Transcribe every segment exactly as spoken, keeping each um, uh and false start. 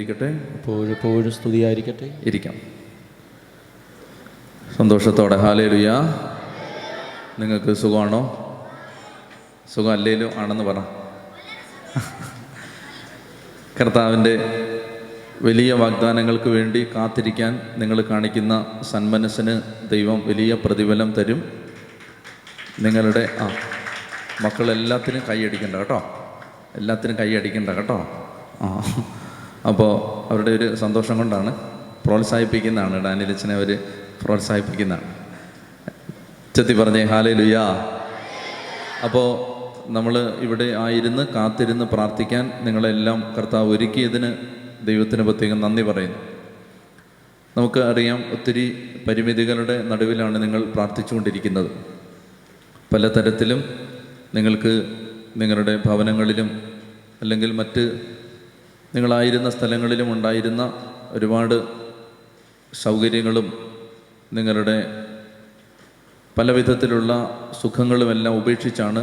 ആയിരിക്കട്ടെ, എപ്പോഴെപ്പോഴും സ്തുതിയായിരിക്കട്ടെ. ഇരിക്കാം സന്തോഷത്തോടെ. ഹല്ലേലൂയ. നിങ്ങൾക്ക് സുഖമാണോ? സുഖം അല്ലേലും ആണെന്ന് പറ. കർത്താവിൻ്റെ വലിയ വാഗ്ദാനങ്ങൾക്ക് വേണ്ടി കാത്തിരിക്കാൻ നിങ്ങൾ കാണിക്കുന്ന സന്മനസ്സിന് ദൈവം വലിയ പ്രതിഫലം തരും. നിങ്ങളുടെ ആ മക്കളെല്ലാത്തിനും കൈയടിക്കണ്ട കേട്ടോ, എല്ലാത്തിനും കൈയടിക്കണ്ട കേട്ടോ. ആ അപ്പോൾ അവരുടെ ഒരു സന്തോഷം കൊണ്ടാണ്, പ്രോത്സാഹിപ്പിക്കുന്നതാണ്. ഡാനിയലച്ചനെ അവർ പ്രോത്സാഹിപ്പിക്കുന്നതാണ്. ചെത്തി പറഞ്ഞേ ഹല്ലേലൂയ. അപ്പോൾ നമ്മൾ ഇവിടെ ആയിരുന്ന് കാത്തിരുന്ന് പ്രാർത്ഥിക്കാൻ നിങ്ങളെല്ലാം കർത്താവ് ഒരുക്കിയതിന് ദൈവത്തിന് പ്രത്യേകം നന്ദി പറയുന്നു. നമുക്ക് അറിയാം, ഒത്തിരി പരിമിതികളുടെ നടുവിലാണ് നിങ്ങൾ പ്രാർത്ഥിച്ചുകൊണ്ടിരിക്കുന്നത്. പലതരത്തിലും നിങ്ങൾക്ക് നിങ്ങളുടെ ഭവനങ്ങളിലും അല്ലെങ്കിൽ മറ്റ് നിങ്ങളായിരുന്ന സ്ഥലങ്ങളിലും ഉണ്ടായിരുന്ന ഒരുപാട് സൗകര്യങ്ങളും നിങ്ങളുടെ പല വിധത്തിലുള്ള സുഖങ്ങളുമെല്ലാം ഉപേക്ഷിച്ചാണ്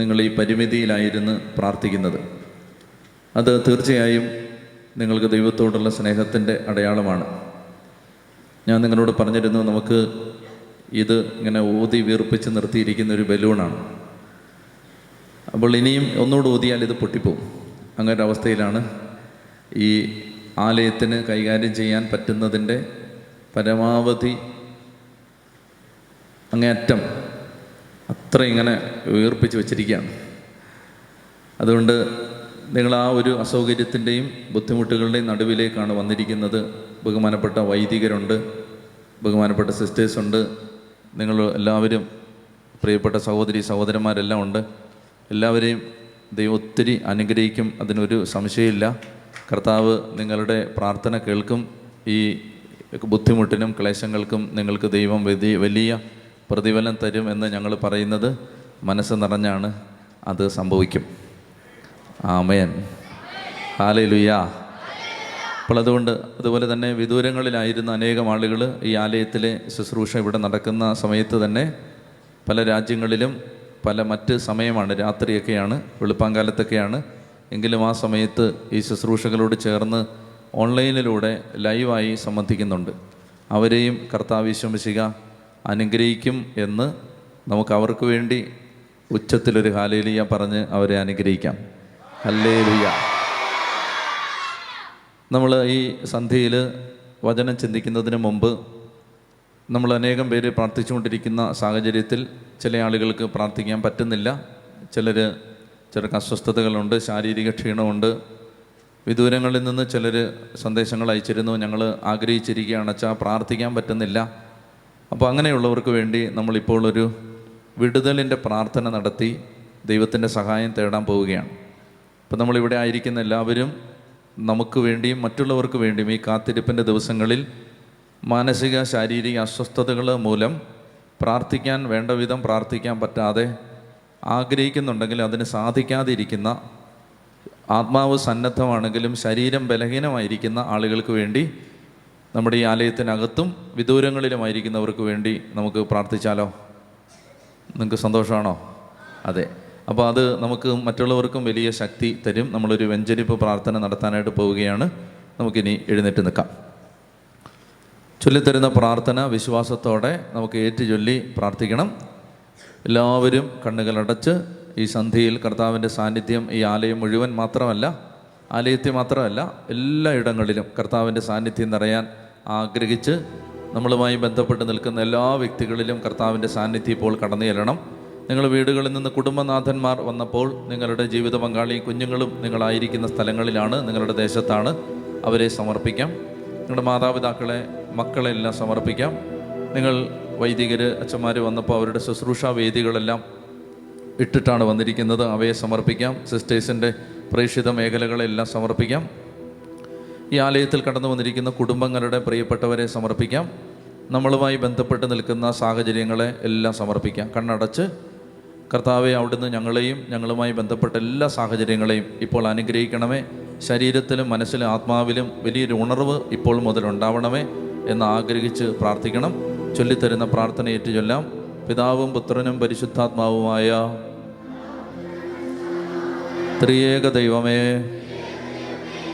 നിങ്ങൾ ഈ പരിമിതിയിലായിരുന്നു പ്രാർത്ഥിക്കുന്നത്. അത് തീർച്ചയായും നിങ്ങൾക്ക് ദൈവത്തോടുള്ള സ്നേഹത്തിൻ്റെ അടയാളമാണ്. ഞാൻ നിങ്ങളോട് പറഞ്ഞിരുന്നു, നമുക്ക് ഇത് ഇങ്ങനെ ഊതി വീർപ്പിച്ച് നിർത്തിയിരിക്കുന്ന ഒരു ബലൂണാണ്. അപ്പോൾ ഇനിയും ഒന്നുകൂടെ ഊതിയാൽ ഇത് പൊട്ടിപ്പോവും. അങ്ങനൊരവസ്ഥയിലാണ് ഈ ആലയത്തിന് കൈകാര്യം ചെയ്യാൻ പറ്റുന്നതിൻ്റെ പരമാവധി അങ്ങേയറ്റം അത്ര ഇങ്ങനെ ഉയർപ്പിച്ച് വച്ചിരിക്കുകയാണ്. അതുകൊണ്ട് നിങ്ങൾ ആ ഒരു അസൗകര്യത്തിൻ്റെയും ബുദ്ധിമുട്ടുകളുടെയും നടുവിലേക്കാണ് വന്നിരിക്കുന്നത്. ബഹുമാനപ്പെട്ട വൈദികരുണ്ട്, ബഹുമാനപ്പെട്ട സിസ്റ്റേഴ്സുണ്ട്, നിങ്ങൾ എല്ലാവരും പ്രിയപ്പെട്ട സഹോദരി സഹോദരന്മാരെല്ലാം ഉണ്ട്. എല്ലാവരെയും ദൈവം ഒത്തിരി അനുഗ്രഹിക്കും, അതിനൊരു സംശയമില്ല. കർത്താവ് നിങ്ങളുടെ പ്രാർത്ഥന കേൾക്കും. ഈ ബുദ്ധിമുട്ടിനും ക്ലേശങ്ങൾക്കും നിങ്ങൾക്ക് ദൈവം വലിയ പ്രതിഫലം തരും എന്ന് ഞങ്ങൾ പറയുന്നത് മനസ്സ് നിറഞ്ഞാണ്. അത് സംഭവിക്കും. ആമേൻ. ഹല്ലേലൂയ. അപ്പോൾ അതുകൊണ്ട് അതുപോലെ തന്നെ വിദൂരങ്ങളിലായിരുന്ന അനേകം ആളുകൾ ഈ ആലയത്തിലെ ശുശ്രൂഷ ഇവിടെ നടക്കുന്ന സമയത്ത് തന്നെ പല രാജ്യങ്ങളിലും പല മറ്റ് സമയമാണ്, രാത്രിയൊക്കെയാണ്, വെളുപ്പാങ്കാലത്തൊക്കെയാണ്, എങ്കിലും ആ സമയത്ത് ഈ ശുശ്രൂഷകളോട് ചേർന്ന് ഓൺലൈനിലൂടെ ലൈവായി സംബന്ധിക്കുന്നുണ്ട്. അവരെയും കർത്താവ് യേശുമിശിഹ അനുഗ്രഹിക്കും എന്ന് നമുക്ക് അവർക്ക് വേണ്ടി ഉച്ചത്തിലൊരു ഹല്ലേലൂയ പറഞ്ഞ് അവരെ അനുഗ്രഹിക്കാം. ഹല്ലേലൂയ. നമ്മൾ ഈ സന്ധ്യയിൽ വചനം ചിന്തിക്കുന്നതിന് മുമ്പ് നമ്മൾ അനേകം പേര് പ്രാർത്ഥിച്ചുകൊണ്ടിരിക്കുന്ന സാഹചര്യത്തിൽ ചില ആളുകൾക്ക് പ്രാർത്ഥിക്കാൻ പറ്റുന്നില്ല. ചിലർ ചിലർക്ക് അസ്വസ്ഥതകളുണ്ട്, ശാരീരിക ക്ഷീണമുണ്ട്. വിദൂരങ്ങളിൽ നിന്ന് ചിലർ സന്ദേശങ്ങൾ അയച്ചിരുന്നു, ഞങ്ങൾ ആഗ്രഹിച്ചിരിക്കുകയാണ് അച്ഛാ, പ്രാർത്ഥിക്കാൻ പറ്റുന്നില്ല. അപ്പോൾ അങ്ങനെയുള്ളവർക്ക് വേണ്ടി നമ്മളിപ്പോൾ ഒരു വിടുതലിൻ്റെ പ്രാർത്ഥന നടത്തി ദൈവത്തിൻ്റെ സഹായം തേടാൻ പോവുകയാണ്. അപ്പോൾ നമ്മളിവിടെ ആയിരിക്കുന്ന എല്ലാവരും നമുക്ക് വേണ്ടിയും മറ്റുള്ളവർക്ക് വേണ്ടിയും ഈ കാത്തിരിപ്പിൻ്റെ ദിവസങ്ങളിൽ മാനസിക ശാരീരിക അസ്വസ്ഥതകൾ മൂലം പ്രാർത്ഥിക്കാൻ വേണ്ട വിധം പ്രാർത്ഥിക്കാൻ പറ്റാതെ ആഗ്രഹിക്കുന്നുണ്ടെങ്കിൽ അതിന് സാധിക്കാതിരിക്കുന്ന, ആത്മാവ് സന്നദ്ധമാണെങ്കിലും ശരീരം ബലഹീനമായിരിക്കുന്ന ആളുകൾക്ക് വേണ്ടി നമ്മുടെ ഈ ആലയത്തിനകത്തും വിദൂരങ്ങളിലുമായിരിക്കുന്നവർക്ക് വേണ്ടി നമുക്ക് പ്രാർത്ഥിച്ചാലോ? നിങ്ങൾക്ക് സന്തോഷമാണോ? അതെ. അപ്പോൾ അത് നമുക്ക് മറ്റുള്ളവർക്കും വലിയ ശക്തി തരും. നമ്മളൊരു വെഞ്ചരിപ്പ് പ്രാർത്ഥന നടത്താനായിട്ട് പോവുകയാണ്. നമുക്കിനി എഴുന്നേറ്റ് നിൽക്കാം. ചൊല്ലിത്തരുന്ന പ്രാർത്ഥന വിശ്വാസത്തോടെ നമുക്ക് ഏറ്റുചൊല്ലി പ്രാർത്ഥിക്കണം. എല്ലാവരും കണ്ണുകളടച്ച് ഈ സന്ധ്യയിൽ കർത്താവിൻ്റെ സാന്നിധ്യം ഈ ആലയം മുഴുവൻ മാത്രമല്ല, ആലയത്തിൽ മാത്രമല്ല, എല്ലായിടങ്ങളിലും കർത്താവിൻ്റെ സാന്നിധ്യം നിറയാൻ ആഗ്രഹിച്ച് നമ്മളുമായി ബന്ധപ്പെട്ട് നിൽക്കുന്ന എല്ലാ വ്യക്തികളിലും കർത്താവിൻ്റെ സാന്നിധ്യം ഇപ്പോൾ കടന്നു ചെല്ലണം. നിങ്ങൾ വീടുകളിൽ നിന്ന് കുടുംബനാഥന്മാർ വന്നപ്പോൾ നിങ്ങളുടെ ജീവിത പങ്കാളിയും കുഞ്ഞുങ്ങളും നിങ്ങളായിരിക്കുന്ന സ്ഥലങ്ങളിലാണ്, നിങ്ങളുടെ ദേശത്താണ്. അവരെ സമർപ്പിക്കാം. നിങ്ങളുടെ മാതാപിതാക്കളെ, മക്കളെല്ലാം സമർപ്പിക്കാം. നിങ്ങൾ വൈദികർ അച്ഛന്മാർ വന്നപ്പോൾ അവരുടെ ശുശ്രൂഷാ വേദികളെല്ലാം ഇട്ടിട്ടാണ് വന്നിരിക്കുന്നത്, അവയെ സമർപ്പിക്കാം. സിസ്റ്റേഴ്സിൻ്റെ പ്രേക്ഷിത മേഖലകളെല്ലാം സമർപ്പിക്കാം. ഈ ആലയത്തിൽ കടന്നു വന്നിരിക്കുന്ന കുടുംബങ്ങളുടെ പ്രിയപ്പെട്ടവരെ സമർപ്പിക്കാം. നമ്മളുമായി ബന്ധപ്പെട്ട് നിൽക്കുന്ന സാഹചര്യങ്ങളെ എല്ലാം സമർപ്പിക്കാം. കണ്ണടച്ച് കർത്താവെ, അവിടുന്ന് ഞങ്ങളെയും ഞങ്ങളുമായി ബന്ധപ്പെട്ട എല്ലാ സാഹചര്യങ്ങളെയും ഇപ്പോൾ അനുഗ്രഹിക്കണമേ. ശരീരത്തിലും മനസ്സിലും ആത്മാവിലും വലിയൊരു ഉണർവ് ഇപ്പോൾ മുതലുണ്ടാവണമേ എന്ന് ആഗ്രഹിച്ച് പ്രാർത്ഥിക്കണം. ചൊല്ലിത്തരുന്ന പ്രാർത്ഥന ഏറ്റു ചൊല്ലാം. പിതാവും പുത്രനും പരിശുദ്ധാത്മാവുമായ ത്രിയേക ദൈവമേ,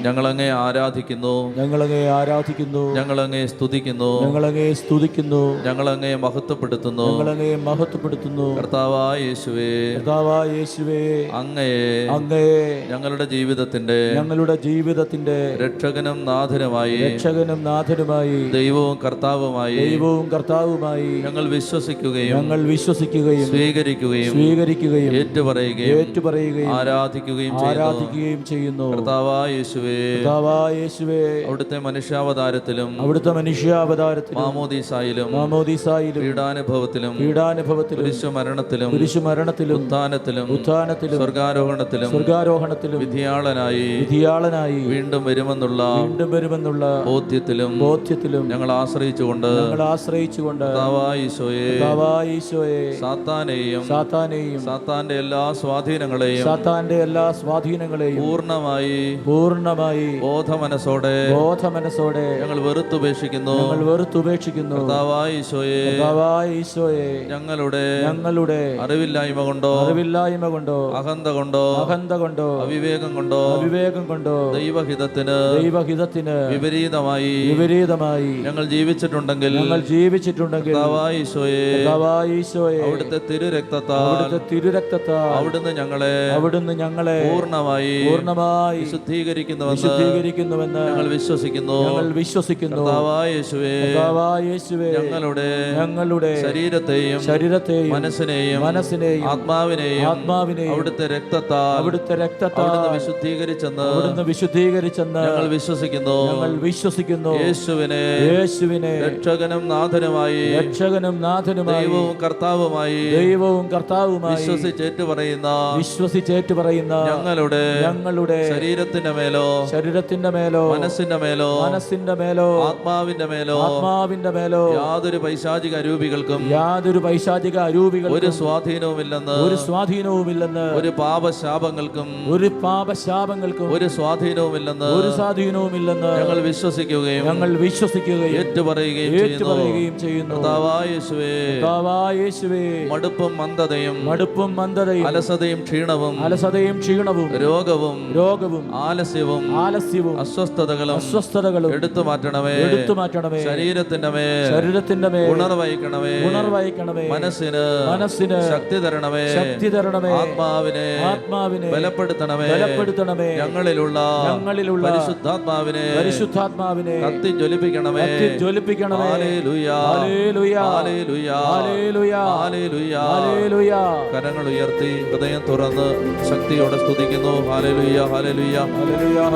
ഞങ്ങളങ്ങേ ആരാധിക്കുന്നു, ഞങ്ങളങ്ങേ ആരാധിക്കുന്നു, ഞങ്ങളങ്ങേ സ്തുതിക്കുന്നു, ഞങ്ങളങ്ങേ സ്തുതിക്കുന്നു, ഞങ്ങളങ്ങേ മഹത്വപ്പെടുത്തുന്നു, ഞങ്ങളങ്ങേ മഹത്വപ്പെടുത്തുന്നു. കർത്താവായ യേശുവേ, കർത്താവായ യേശുവേ, അങ്ങേ അങ്ങേ ഞങ്ങളുടെ ജീവിതത്തിന്റെ ഞങ്ങളുടെ ജീവിതത്തിന്റെ രക്ഷകനും നാഥനുമായി രക്ഷകനും നാഥനുമായി ദൈവവും കർത്താവുമായി ദൈവവും കർത്താവുമായി ഞങ്ങൾ വിശ്വസിക്കുകയും ഞങ്ങൾ വിശ്വസിക്കുകയും സ്വീകരിക്കുകയും സ്വീകരിക്കുകയും ഏറ്റുപറയുകയും ഏറ്റുപറയുകയും ആരാധിക്കുകയും ആരാധിക്കുകയും ചെയ്യുന്നു. കർത്താവായ യേശുവേ, കർത്താവായ യേശുവേ, അവിടുത്തെ മനുഷ്യാവതാരത്തിലും അവിടുത്തെ മനുഷ്യാവതാരത്തിലും മാമോദീസായിലും മാമോദീസായിലും പീഡാനുഭവത്തിലും പീഡാനുഭവത്തിലും കുരിശുമരണത്തിലും കുരിശുമരണത്തിലും ഉത്ഥാനത്തിലും ഉത്ഥാനത്തിലും സ്വർഗാരോഹണത്തിലും സ്വർഗാരോഹണത്തിലും വിധിയാളനായി വിധിയാളനായി വീണ്ടും വരുമെന്നുള്ള വീണ്ടും വരുമെന്നുള്ള ബോധ്യത്തിലും ബോധ്യത്തിലും ഞങ്ങൾ ആശ്രയിച്ചുകൊണ്ട് ഞങ്ങൾ ആശ്രയിച്ചുകൊണ്ട് കർത്താവായ യേശുവേ, കർത്താവായ യേശുവേ, സാത്താനെയും സാത്താനെയും സാത്താന്റെ എല്ലാ സ്വാധീനങ്ങളെയും സാത്താന്റെ എല്ലാ സ്വാധീനങ്ങളെയും പൂർണ്ണമായി പൂർണ്ണമായി ബോധമനസ്സോടെ ബോധമനസ്സോടെ ഞങ്ങൾ വെറുത്തുപേക്ഷിക്കുന്നു ഞങ്ങൾ വെറുത്തുപേക്ഷിക്കുന്നു. കർത്താവായ യേശുവേ, കർത്താവായ യേശുവേ, ഞങ്ങളുടെ ഞങ്ങളുടെ അറിവില്ലായ്മ കൊണ്ടോ അറിവില്ലായ്മ കൊണ്ടോ അഹന്ത കൊണ്ടോ അഹന്ത കൊണ്ടോ അവിവേകം കൊണ്ടോ അവിവേകം കൊണ്ടോ ദൈവഹിതത്തിന് ദൈവഹിതത്തിന് വിപരീതമായി വിപരീതമായി ഞങ്ങൾ ജീവിച്ചിട്ടുണ്ടെങ്കിൽ ഞങ്ങൾ ജീവിച്ചിട്ടുണ്ടെങ്കിൽ കർത്താവായ യേശുവേ, കർത്താവായ യേശുവേ, അവിടുത്തെ തിരുരക്തത്താൽ അവിടുത്തെ തിരുരക്തത്താൽ അവിടുന്ന് ഞങ്ങളെ അവിടുന്ന് ഞങ്ങളെ പൂർണ്ണമായി പൂർണ്ണമായി ശുദ്ധീകരിക്കുന്നുവെന്ന് ശുദ്ധീകരിക്കുന്നുവെന്ന് ഞങ്ങൾ വിശ്വസിക്കുന്നു ഞങ്ങൾ വിശ്വസിക്കുന്നു. കർത്താവായ യേശുവേ, കർത്താവായ യേശുവേ, ഞങ്ങളുടെ ഞങ്ങളുടെ ശരീരത്തെയും ശരീരത്തെയും മനസ്സിനെയും മനസ്സിനെയും ആത്മാവിനെയും ആത്മാവിനെയും അവിടുത്തെ രക്തത്താൽ അവിടുത്തെ രക്തത്താൽ അവിടുന്ന് വിശുദ്ധീകരിച്ചെന്ന് അവിടുന്ന് വിശുദ്ധീകരിച്ചെന്ന് ഞങ്ങൾ വിശ്വസിക്കുന്നു ഞങ്ങൾ വിശ്വസിക്കുന്നു. യേശുവിനെ യേശുവിനെ രക്ഷകനും നാഥനുമായി രക്ഷകനും നാഥനുമായി ദൈവവും കർത്താവുമായി ദൈവവും കർത്താവുമായി വിശ്വസിച്ചേറ്റു പറയുന്ന വിശ്വസിച്ചേറ്റു പറയുന്ന ഞങ്ങളുടെ ഞങ്ങളുടെ ശരീരത്തിന്റെ മേലോ ശരീരത്തിന്റെ മേലോ മനസ്സിന്റെ മേലോ മനസ്സിന്റെ മേലോ ആത്മാവിന്റെ മേലോ ആത്മാവിന്റെ മേലോ യാതൊരു പൈശാചിക അരൂപികൾക്കും യാതൊരു പൈശാചിക അരൂപികൾക്കും ഒരു സ്വാധീനവുമില്ലെന്ന് ഒരു സ്വാധീനവുമില്ലെന്ന് ഒരു പാപശാപങ്ങൾക്കും ഒരു പാപശാപങ്ങൾക്കും ഒരു സ്വാധീനവുമില്ലെന്ന് ഒരു സ്വാധീനവുമില്ലെന്ന് ഞങ്ങൾ വിശ്വസിക്കുകയും ഞങ്ങൾ വിശ്വസിക്കുകയും ഏറ്റുപറയുകയും ഏറ്റുപറയുകയും ചെയ്യുന്നു. കർത്താവായ യേശുവേ, കർത്താവായ യേശുവേ, മടുപ്പും മന്ദതയും മടുപ്പും മന്ദതയും അലസതയും ക്ഷീണവും അലസതയും ക്ഷീണവും രോഗവും രോഗവും ആലസ്യവും ആലസ്യവും അസ്വസ്ഥതകളും അസ്വസ്ഥതകളും എടുത്തു മാറ്റണമേ എടുത്തു മാറ്റണമേ. ശരീരത്തിന്റെ മേൽ ശരീരത്തിന്റെ മേൽ ഉണർവ്വഹിക്കണമേ ഉണർവ്വഹിക്കണമേ. മനസ്സിന് മനസ്സിന് ശക്തി തരണമേ ശക്തി തരണമേ. ആത്മാവിനെ ആത്മാവിനെ ബലപ്പെടുത്തണമേ ബലപ്പെടുത്തണമേ. ഞങ്ങളിലുള്ള ഞങ്ങളിലുള്ള പരിശുദ്ധാത്മാവിനെ പരിശുദ്ധാത്മാവിനെ കത്തി ജ്വലിപ്പിക്കണമേ കത്തി ജ്വലിപ്പിക്കണമേ. Hallelujah hallelujah hallelujah hallelujah hallelujah hallelujah. കരങ്ങൾ ഉയർത്തി ഹൃദയം തുറന്ന് ശക്തിയോടെ സ്തുതിക്കുന്നു. Hallelujah hallelujah.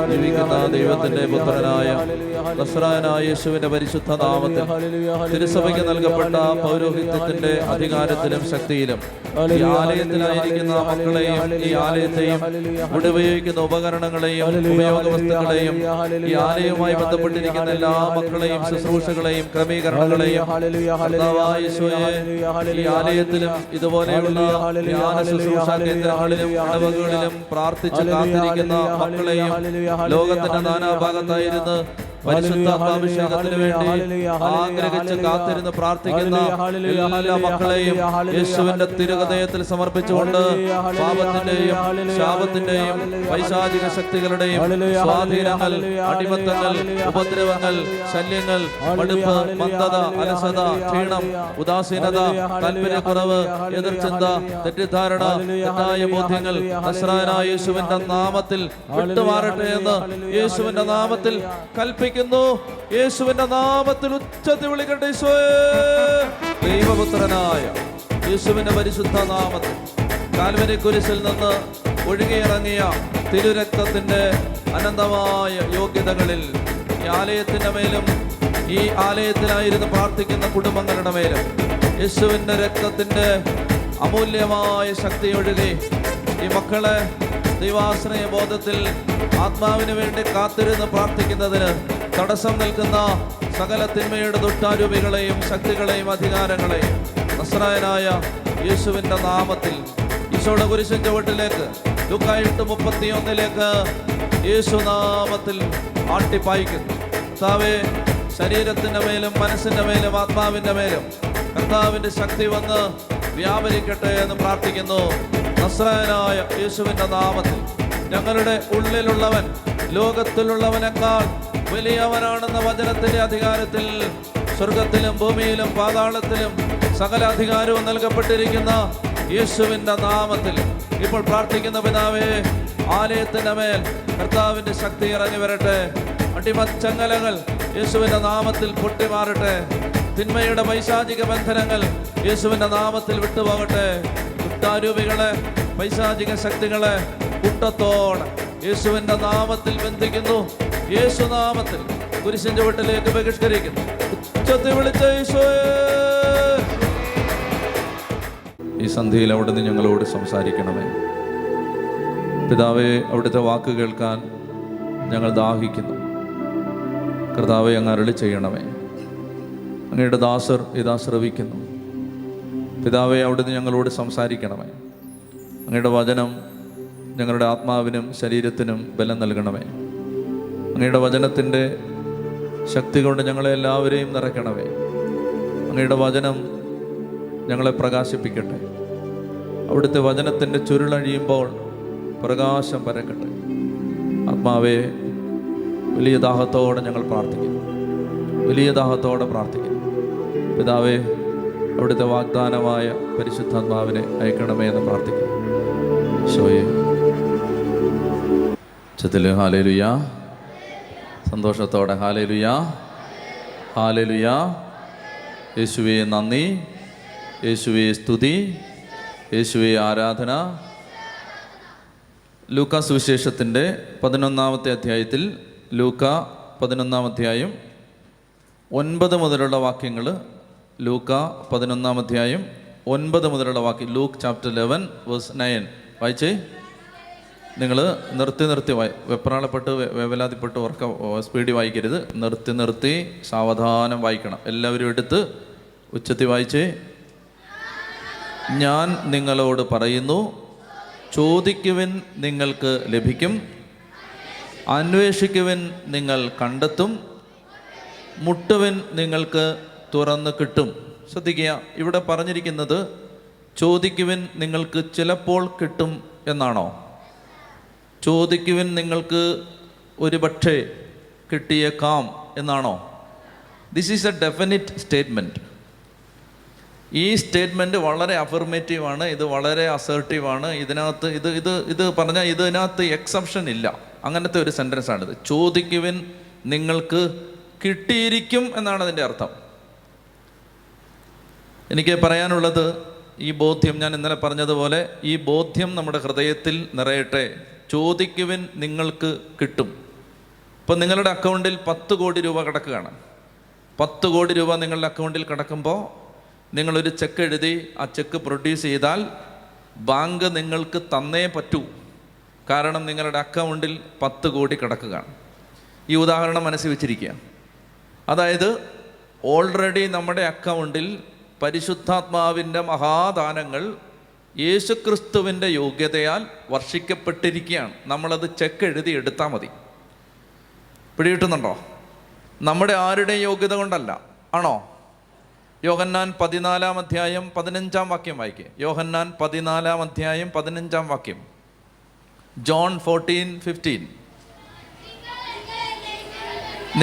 ജീവിക്കുന്ന ദൈവത്തിന്റെ പുത്രനായ നസ്രായനായ യേശുവിന്റെ പരിശുദ്ധ നാമത്തിൽ തിരുസഭയ്ക്ക് നൽകപ്പെട്ട പൗരോഹിത്യത്തിന്റെ അധികാരത്തിലും ശക്തിയിലും ഈ ആലയത്തിലായിരിക്കുന്ന മക്കളെയും ഈ ആലയത്തെയും ഇവിടെ ഉപയോഗിക്കുന്ന ഉപകരണങ്ങളെയും ഉപയോഗ വസ്തുക്കളെയും ഈ ആലയവുമായി ബന്ധപ്പെട്ടിരിക്കുന്ന എല്ലാ മക്കളെയും ശുശ്രൂഷകളെയും ക്രമീകരണങ്ങളെയും ഈ ആലയത്തിലും ഇതുപോലെയുള്ള ശുശ്രൂഷാ കേന്ദ്രങ്ങളിലും ഇടവകകളിലും പ്രാർത്ഥിച്ച് കാത്തിരിക്കുന്ന മക്കളെയും ലോകത്തിന്റെ നാനാഭാഗത്തായിരുന്നു പരിശുദ്ധാത്മാഭിഷേകത്തിന് വേണ്ടി ആഗ്രഹിച്ച് കാത്തിരുന്ന് പ്രാർത്ഥിക്കുന്ന എല്ലാ മക്കളെയും യേശുവിന്റെ തിരുഹൃദയത്തിൽ സമർപ്പിച്ചുകൊണ്ട് പാപത്തിന്റെയും ശാപത്തിന്റെയും പൈശാചിക ശക്തികളുടെയും സ്വാധീനങ്ങൾ അടിമത്തങ്ങൾ ഉപദ്രവങ്ങൾ ശല്യങ്ങൾ മടുപ്പ് മന്ദത അലസത ക്ഷീണം ഉദാസീനത താല്പര്യക്കുറവ് എതിർചിന്ത തെറ്റിദ്ധാരണ തെറ്റായ ബോധ്യങ്ങൾ നസ്രായനായ യേശുവിന്റെ നാമത്തിൽ വിട്ടുമാറട്ടെ എന്ന് യേശുവിന്റെ നാമത്തിൽ കൽപ്പിക്കുന്നു. യേശുവിന്റെ നാമത്തിൽ ഉച്ചത്തിൽ വിളിക്കട്ടെ. ദൈവപുത്രനായ യേശുവിന്റെ പരിശുദ്ധ നാമത്തിൽ കാൽവരി കുരിശിൽ നിന്ന് ഒഴുകിയിറങ്ങിയ തിരുരക്തത്തിന്റെ അനന്തമായ യോഗ്യതകളിൽ ഈ ആലയത്തിന്റെ മേലും ഈ ആലയത്തിലായിരുന്നു പ്രാർത്ഥിക്കുന്ന കുടുംബങ്ങളുടെ മേലും യേശുവിന്റെ രക്തത്തിന്റെ അമൂല്യമായ ശക്തി ഒഴുകി ഈ മക്കളെ ദൈവാശ്രയ ബോധത്തിൽ ആത്മാവിന് വേണ്ടി കാത്തിരുന്ന് പ്രാർത്ഥിക്കുന്നതിന് തടസ്സം നിൽക്കുന്ന സകല തിന്മയുടെ ദുഷ്ടാരൂപികളെയും ശക്തികളെയും അധികാരങ്ങളെയും നസ്രായനായ യേശുവിൻ്റെ നാമത്തിൽ ഈശോയുടെ കുരിശിൻ ചുവട്ടിലേക്ക് ലൂക്കായിട്ട് മുപ്പത്തിയൊന്നിലേക്ക് യേശുനാമത്തിൽ ആട്ടിപ്പായിക്കുന്നു. കർത്താവേ, ശരീരത്തിൻ്റെ മേലും മനസ്സിൻ്റെ മേലും ആത്മാവിൻ്റെ മേലും കർത്താവിൻ്റെ ശക്തി വന്ന് വ്യാപരിക്കട്ടെ എന്ന് പ്രാർത്ഥിക്കുന്നു നസ്രായനായ യേശുവിൻ്റെ നാമത്തിൽ. ഞങ്ങളുടെ ഉള്ളിലുള്ളവൻ ലോകത്തിലുള്ളവനേക്കാൾ വലിയവനാണെന്ന വചനത്തിന്റെ അധികാരത്തിൽ സ്വർഗത്തിലും ഭൂമിയിലും പാതാളത്തിലും സകല അധികാരവും നൽകപ്പെട്ടിരിക്കുന്ന യേശുവിൻ്റെ നാമത്തിൽ ഇപ്പോൾ പ്രാർത്ഥിക്കുന്ന പിതാവേ, ആലയത്തിൻ്റെ മേൽ കർത്താവിൻ്റെ ശക്തി ഇറങ്ങി വരട്ടെ. അടിമച്ചങ്ങലകൾ യേശുവിൻ്റെ നാമത്തിൽ പൊട്ടിമാറട്ടെ. തിന്മയുടെ പൈശാചിക ബന്ധനങ്ങൾ യേശുവിൻ്റെ നാമത്തിൽ വിട്ടുപോകട്ടെ. കുറ്റാരൂപികളെ, പൈശാചിക ശക്തികളെ കൂട്ടത്തോടെ യേശുവിൻ്റെ നാമത്തിൽ ബന്ധിക്കുന്നു. യേശുനാമത്തിൽ കുരിശിൻ്റെ വീട്ടിലേക്ക് ബഹിഷ്കരിക്കുന്നു. ഉച്ചത്തിൽ വിളിച്ച യേശുവേ, ഈ സന്ധ്യയിൽ അവിടുന്ന് ഞങ്ങളോട് സംസാരിക്കണമേ. പിതാവേ, അവിടുത്തെ വാക്ക് കേൾക്കാൻ ഞങ്ങൾ ദാഹിക്കുന്നു. കർത്താവെ, അങ്ങ് അരുളി ചെയ്യണമേ. അങ്ങയുടെ ദാസർ ഇതാ ശ്രവിക്കുന്നു. പിതാവെ, അവിടുന്ന് ഞങ്ങളോട് സംസാരിക്കണമേ. അങ്ങയുടെ വചനം ഞങ്ങളുടെ ആത്മാവിനും ശരീരത്തിനും ബലം നൽകണമേ. അങ്ങയുടെ വചനത്തിൻ്റെ ശക്തി കൊണ്ട് ഞങ്ങളെ എല്ലാവരെയും നിറയ്ക്കണമേ. അങ്ങയുടെ വചനം ഞങ്ങളെ പ്രകാശിപ്പിക്കട്ടെ. അവിടുത്തെ വചനത്തിൻ്റെ ചുരുളഴിയുമ്പോൾ പ്രകാശം പരക്കട്ടെ. ആത്മാവേ, വലിയ ദാഹത്തോടെ ഞങ്ങൾ പ്രാർത്ഥിക്കുന്നു, വലിയ ദാഹത്തോടെ പ്രാർത്ഥിക്കുന്നു. പിതാവേ, അവിടുത്തെ വാഗ്ദാനമായ പരിശുദ്ധാത്മാവിനെ അയക്കണമേ എന്ന് പ്രാർത്ഥിക്കുന്നു. ഈശോയെ ചത്തില് ഹാലേലുയ. സന്തോഷത്തോടെ ഹാലേലുയ, ഹാലേലുയ. യേശുവേ നന്ദി, യേശുവേ സ്തുതി, യേശുവേ ആരാധന. ലൂക്കാ സുവിശേഷത്തിൻ്റെ പതിനൊന്നാമത്തെ അധ്യായത്തിൽ, ലൂക്കാ പതിനൊന്നാം അധ്യായം ഒൻപത് മുതലുള്ള വാക്യങ്ങൾ, ലൂക്കാ പതിനൊന്നാം അധ്യായം ഒൻപത് മുതലുള്ള വാക്യം, Luke chapter eleven verse nine വായിച്ചേ. നിങ്ങൾ നിർത്തി നിർത്തി വായി, വെപ്രാളപ്പെട്ട് വേവലാതിപ്പെട്ട് ഉറക്കം സ്പീഡിൽ വായിക്കരുത്. നിർത്തി നിർത്തി സാവധാനം വായിക്കണം. എല്ലാവരും എടുത്ത് ഉച്ചത്തിൽ വായിച്ചേ. ഞാൻ നിങ്ങളോട് പറയുന്നു, ചോദിക്കുവിൻ നിങ്ങൾക്ക് ലഭിക്കും, അന്വേഷിക്കുവിൻ നിങ്ങൾ കണ്ടെത്തും, മുട്ടുവിൻ നിങ്ങൾക്ക് തുറന്ന് കിട്ടും. ശ്രദ്ധിക്കുക, ഇവിടെ പറഞ്ഞിരിക്കുന്നത് ചോദിക്കുവിൻ നിങ്ങൾക്ക് ചിലപ്പോൾ കിട്ടും എന്നാണോ? ചോദിക്കുവിൻ നിങ്ങൾക്ക് ഒരുപക്ഷെ കിട്ടിയേക്കാം എന്നാണോ? This is a definite statement. ഈ സ്റ്റേറ്റ്മെൻറ്റ് വളരെ അഫർമേറ്റീവാണ്, ഇത് വളരെ അസേർട്ടീവാണ്. ഇതിനകത്ത് ഇത് ഇത് ഇത് പറഞ്ഞാൽ ഇതിനകത്ത് എക്സെപ്ഷൻ ഇല്ല. അങ്ങനത്തെ ഒരു സെൻറ്റൻസാണിത്. ചോദിക്കുവിൻ നിങ്ങൾക്ക് കിട്ടിയിരിക്കും എന്നാണ് അതിൻ്റെ അർത്ഥം. എനിക്ക് പറയാനുള്ളത്, ഈ ബോധ്യം ഞാൻ ഇന്നലെ പറഞ്ഞതുപോലെ ഈ ബോധ്യം നമ്മുടെ ഹൃദയത്തിൽ നിറയട്ടെ. ചോദിക്കുവിൻ നിങ്ങൾക്ക് കിട്ടും. ഇപ്പം നിങ്ങളുടെ അക്കൗണ്ടിൽ പത്ത് കോടി രൂപ കിടക്കുകയാണ്. പത്ത് കോടി രൂപ നിങ്ങളുടെ അക്കൗണ്ടിൽ കിടക്കുമ്പോൾ നിങ്ങളൊരു ചെക്ക് എഴുതി ആ ചെക്ക് പ്രൊഡ്യൂസ് ചെയ്താൽ ബാങ്ക് നിങ്ങൾക്ക് തന്നേ പറ്റൂ. കാരണം നിങ്ങളുടെ അക്കൗണ്ടിൽ പത്ത് കോടി കിടക്കുകയാണ്. ഈ ഉദാഹരണം മനസ്സിൽ വെച്ചിരിക്കുക. അതായത് ഓൾറെഡി നമ്മുടെ അക്കൗണ്ടിൽ പരിശുദ്ധാത്മാവിൻ്റെ മഹാദാനങ്ങൾ യേശുക്രിസ്തുവിൻ്റെ യോഗ്യതയാൽ വർഷിക്കപ്പെട്ടിരിക്കുകയാണ്. നമ്മളത് ചെക്ക് എഴുതി എടുത്താൽ മതി. പിടികിട്ടുന്നുണ്ടോ? നമ്മുടെ ആരുടെയും യോഗ്യത കൊണ്ടല്ല, ആണോ? യോഹന്നാൻ പതിനാലാം അധ്യായം പതിനഞ്ചാം വാക്യം വായിക്കുക. യോഹന്നാൻ പതിനാലാം അധ്യായം പതിനഞ്ചാം വാക്യം, ജോൺ ഫോർട്ടീൻ ഫിഫ്റ്റീൻ.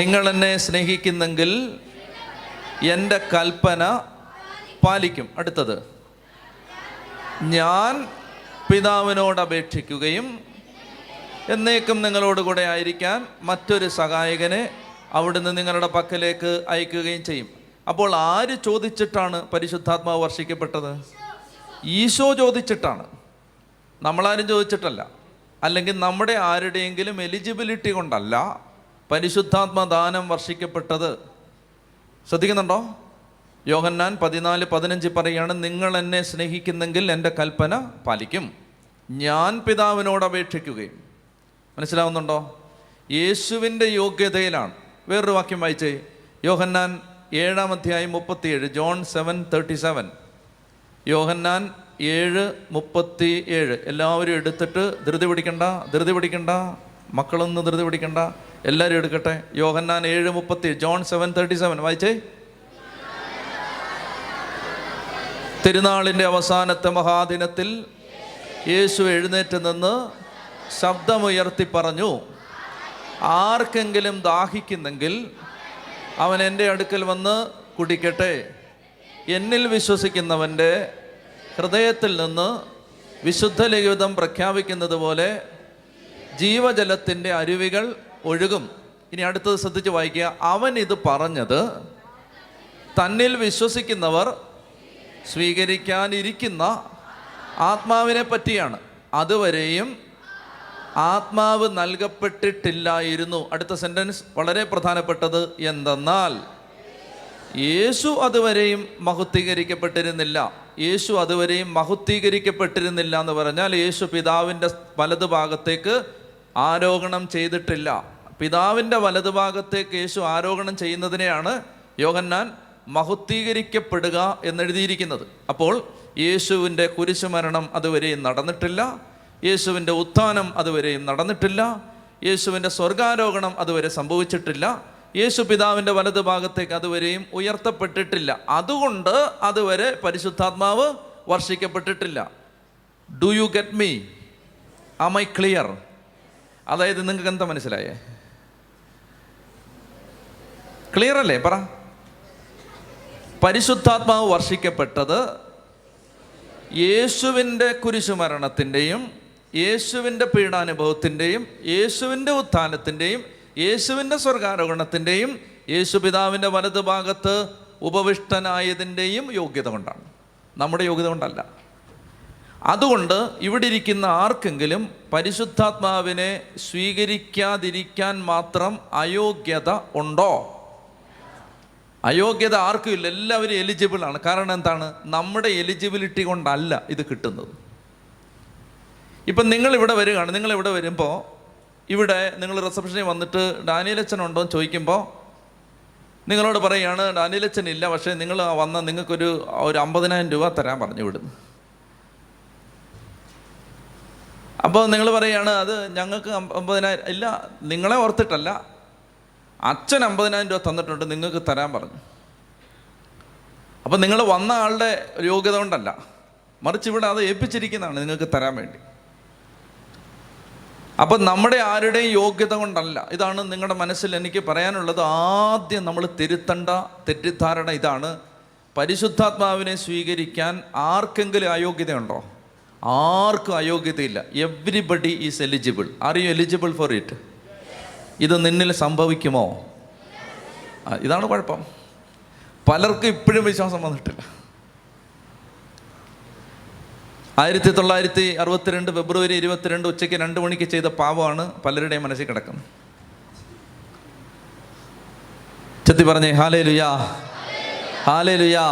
നിങ്ങൾ എന്നെ സ്നേഹിക്കുന്നെങ്കിൽ എൻ്റെ കൽപ്പന പാലിക്കും. അടുത്തത്, ഞാൻ പിതാവിനോട് അപേക്ഷിക്കുകയും എന്നേക്കും നിങ്ങളോട് കൂടെ ആയിരിക്കാൻ മറ്റൊരു സഹായകനെ അവിടുന്ന് നിങ്ങളുടെ പക്കലേക്ക് അയക്കുകയും ചെയ്യും. അപ്പോൾ ആര് ചോദിച്ചിട്ടാണ് പരിശുദ്ധാത്മാവ് വർഷിക്കപ്പെട്ടത്? ഈശോ ചോദിച്ചിട്ടാണ്, നമ്മളാരും ചോദിച്ചിട്ടല്ല. അല്ലെങ്കിൽ നമ്മുടെ ആരുടെയെങ്കിലും എലിജിബിലിറ്റി കൊണ്ടല്ല പരിശുദ്ധാത്മ ദാനം വർഷിക്കപ്പെട്ടത്. ശ്രദ്ധിക്കുന്നുണ്ടോ? യോഹന്നാൻ പതിനാല് പതിനഞ്ച് പറയുകയാണ്, നിങ്ങൾ എന്നെ സ്നേഹിക്കുന്നെങ്കിൽ എൻ്റെ കൽപ്പന പാലിക്കും, ഞാൻ പിതാവിനോട് അപേക്ഷിക്കുകയും. മനസ്സിലാവുന്നുണ്ടോ? യേശുവിൻ്റെ യോഗ്യതയിലാണ്. വേറൊരു വാക്യം വായിച്ചേ, യോഹന്നാൻ ഏഴാം അധ്യായം മുപ്പത്തിയേഴ്, ജോൺ സെവൻ തേർട്ടി സെവൻ. യോഹന്നാൻ ഏഴ് മുപ്പത്തി ഏഴ്. എല്ലാവരും എടുത്തിട്ട് ധൃതി പിടിക്കണ്ട, ധൃതി പിടിക്കണ്ട, മക്കളൊന്നും ധൃതി പിടിക്കണ്ട, എല്ലാവരും എടുക്കട്ടെ. യോഹന്നാൻ ഏഴ് മുപ്പത്തി ഏഴ്, ജോൺ സെവൻ തേർട്ടി സെവൻ വായിച്ചേ. തിരുനാളിൻ്റെ അവസാനത്തെ മഹാദിനത്തിൽ യേശു എഴുന്നേറ്റ് നിന്ന് ശബ്ദമുയർത്തി പറഞ്ഞു, ആർക്കെങ്കിലും ദാഹിക്കുന്നെങ്കിൽ അവൻ എൻ്റെ അടുക്കൽ വന്ന് കുടിക്കട്ടെ, എന്നിൽ വിശ്വസിക്കുന്നവൻ്റെ ഹൃദയത്തിൽ നിന്ന് വിശുദ്ധ ലിഖിതം പ്രഖ്യാപിക്കുന്നത് പോലെ ജീവജലത്തിൻ്റെ അരുവികൾ ഒഴുകും. ഇനി അടുത്തത് ശ്രദ്ധിച്ച് വായിക്കുക. അവൻ ഇത് പറഞ്ഞത് തന്നിൽ വിശ്വസിക്കുന്നവർ സ്വീകരിക്കാനിരിക്കുന്ന ആത്മാവിനെ പറ്റിയാണ്, അതുവരെയും ആത്മാവ് നൽകപ്പെട്ടിട്ടില്ലായിരുന്നു. അടുത്ത സെൻറ്റൻസ് വളരെ പ്രധാനപ്പെട്ടത്, എന്തെന്നാൽ യേശു അതുവരെയും മഹുദ്ധീകരിക്കപ്പെട്ടിരുന്നില്ല. യേശു അതുവരെയും മഹുദ്ധീകരിക്കപ്പെട്ടിരുന്നില്ല എന്ന് പറഞ്ഞാൽ യേശു പിതാവിൻ്റെ വലതുഭാഗത്തേക്ക് ആരോഹണം ചെയ്തിട്ടില്ല. പിതാവിൻ്റെ വലതുഭാഗത്തേക്ക് യേശു ആരോഹണം ചെയ്യുന്നതിനെയാണ് യോഹന്നാൻ മഹുദ്ധീകരിക്കപ്പെടുക എന്നെഴുതിയിരിക്കുന്നത്. അപ്പോൾ യേശുവിൻ്റെ കുരിശുമരണം അതുവരെയും നടന്നിട്ടില്ല, യേശുവിൻ്റെ ഉത്ഥാനം അതുവരെയും നടന്നിട്ടില്ല, യേശുവിൻ്റെ സ്വർഗാരോഹണം അതുവരെ സംഭവിച്ചിട്ടില്ല, യേശു പിതാവിൻ്റെ വലതുഭാഗത്തേക്ക് അതുവരെയും ഉയർത്തപ്പെട്ടിട്ടില്ല. അതുകൊണ്ട് അതുവരെ പരിശുദ്ധാത്മാവ് വർഷിക്കപ്പെട്ടിട്ടില്ല. Do you get me? Am I clear? അതായത് നിങ്ങൾക്ക് എന്താ മനസ്സിലായേ? ക്ലിയർ അല്ലേ? പറ. പരിശുദ്ധാത്മാവ് വർഷിക്കപ്പെട്ടത് യേശുവിൻ്റെ കുരിശുമരണത്തിൻ്റെയും യേശുവിൻ്റെ പീഡാനുഭവത്തിൻ്റെയും യേശുവിൻ്റെ ഉത്ഥാനത്തിൻ്റെയും യേശുവിൻ്റെ സ്വർഗാരോഹണത്തിൻ്റെയും യേശു പിതാവിൻ്റെ വലതുഭാഗത്ത് ഉപവിഷ്ടനായതിൻ്റെയും യോഗ്യത കൊണ്ടാണ്, നമ്മുടെ യോഗ്യത കൊണ്ടല്ല. അതുകൊണ്ട് ഇവിടെ ഇരിക്കുന്ന ആർക്കെങ്കിലും പരിശുദ്ധാത്മാവിനെ സ്വീകരിക്കാതിരിക്കാൻ മാത്രം അയോഗ്യത ഉണ്ടോ? അയോഗ്യത ആർക്കും ഇല്ല, എല്ലാവരും എലിജിബിളാണ്. കാരണം എന്താണ്? നമ്മുടെ എലിജിബിലിറ്റി കൊണ്ടല്ല ഇത് കിട്ടുന്നത്. ഇപ്പം നിങ്ങളിവിടെ വരികയാണ്, നിങ്ങളിവിടെ വരുമ്പോൾ ഇവിടെ നിങ്ങൾ റിസപ്ഷനിൽ വന്നിട്ട് ഡാനിയലച്ചൻ ഉണ്ടോ എന്ന് ചോദിക്കുമ്പോൾ നിങ്ങളോട് പറയുകയാണ് ഡാനിയലച്ചൻ ഇല്ല, പക്ഷേ നിങ്ങൾ വന്നാൽ നിങ്ങൾക്കൊരു ഒരു അമ്പതിനായിരം രൂപ തരാൻ പറഞ്ഞു വിടുന്നു. അപ്പോൾ നിങ്ങൾ പറയുകയാണ് അത് ഞങ്ങൾക്ക് അമ്പതിനായിരം ഇല്ല, നിങ്ങളെ ഓർത്തിട്ടല്ല, അച്ഛൻ അമ്പതിനായിരം രൂപ തന്നിട്ടുണ്ട് നിങ്ങൾക്ക് തരാൻ പറഞ്ഞു. അപ്പം നിങ്ങൾ വന്ന ആളുടെ യോഗ്യത കൊണ്ടല്ല, മറിച്ച് ഇവിടെ അത് ഏൽപ്പിച്ചിരിക്കുന്നതാണ് നിങ്ങൾക്ക് തരാൻ വേണ്ടി. അപ്പം നമ്മുടെ ആരുടെയും യോഗ്യത കൊണ്ടല്ല. ഇതാണ് നിങ്ങളുടെ മനസ്സിൽ എനിക്ക് പറയാനുള്ളത്. ആദ്യം നമ്മൾ തിരുത്തേണ്ട തെറ്റിദ്ധാരണ ഇതാണ്. പരിശുദ്ധാത്മാവിനെ സ്വീകരിക്കാൻ ആർക്കെങ്കിലും അയോഗ്യതയുണ്ടോ? ആർക്കും അയോഗ്യതയില്ല. Everybody is eligible. Are you eligible for it? ഇത് നിന്നിൽ സംഭവിക്കുമോ? ഇതാണ് കുഴപ്പം. പലർക്കും ഇപ്പോഴും വിശ്വാസം വന്നിട്ടില്ല. ആയിരത്തി തൊള്ളായിരത്തി അറുപത്തിരണ്ട് ഫെബ്രുവരി ഇരുപത്തിരണ്ട് ഉച്ചയ്ക്ക് രണ്ട് മണിക്ക് ചെയ്ത പാപമാണ് പലരുടെയും മനസ്സിൽ കിടക്കുന്നത്. ചെത്തി പറഞ്ഞേ ഹല്ലേലൂയാ, ഹല്ലേലൂയാ.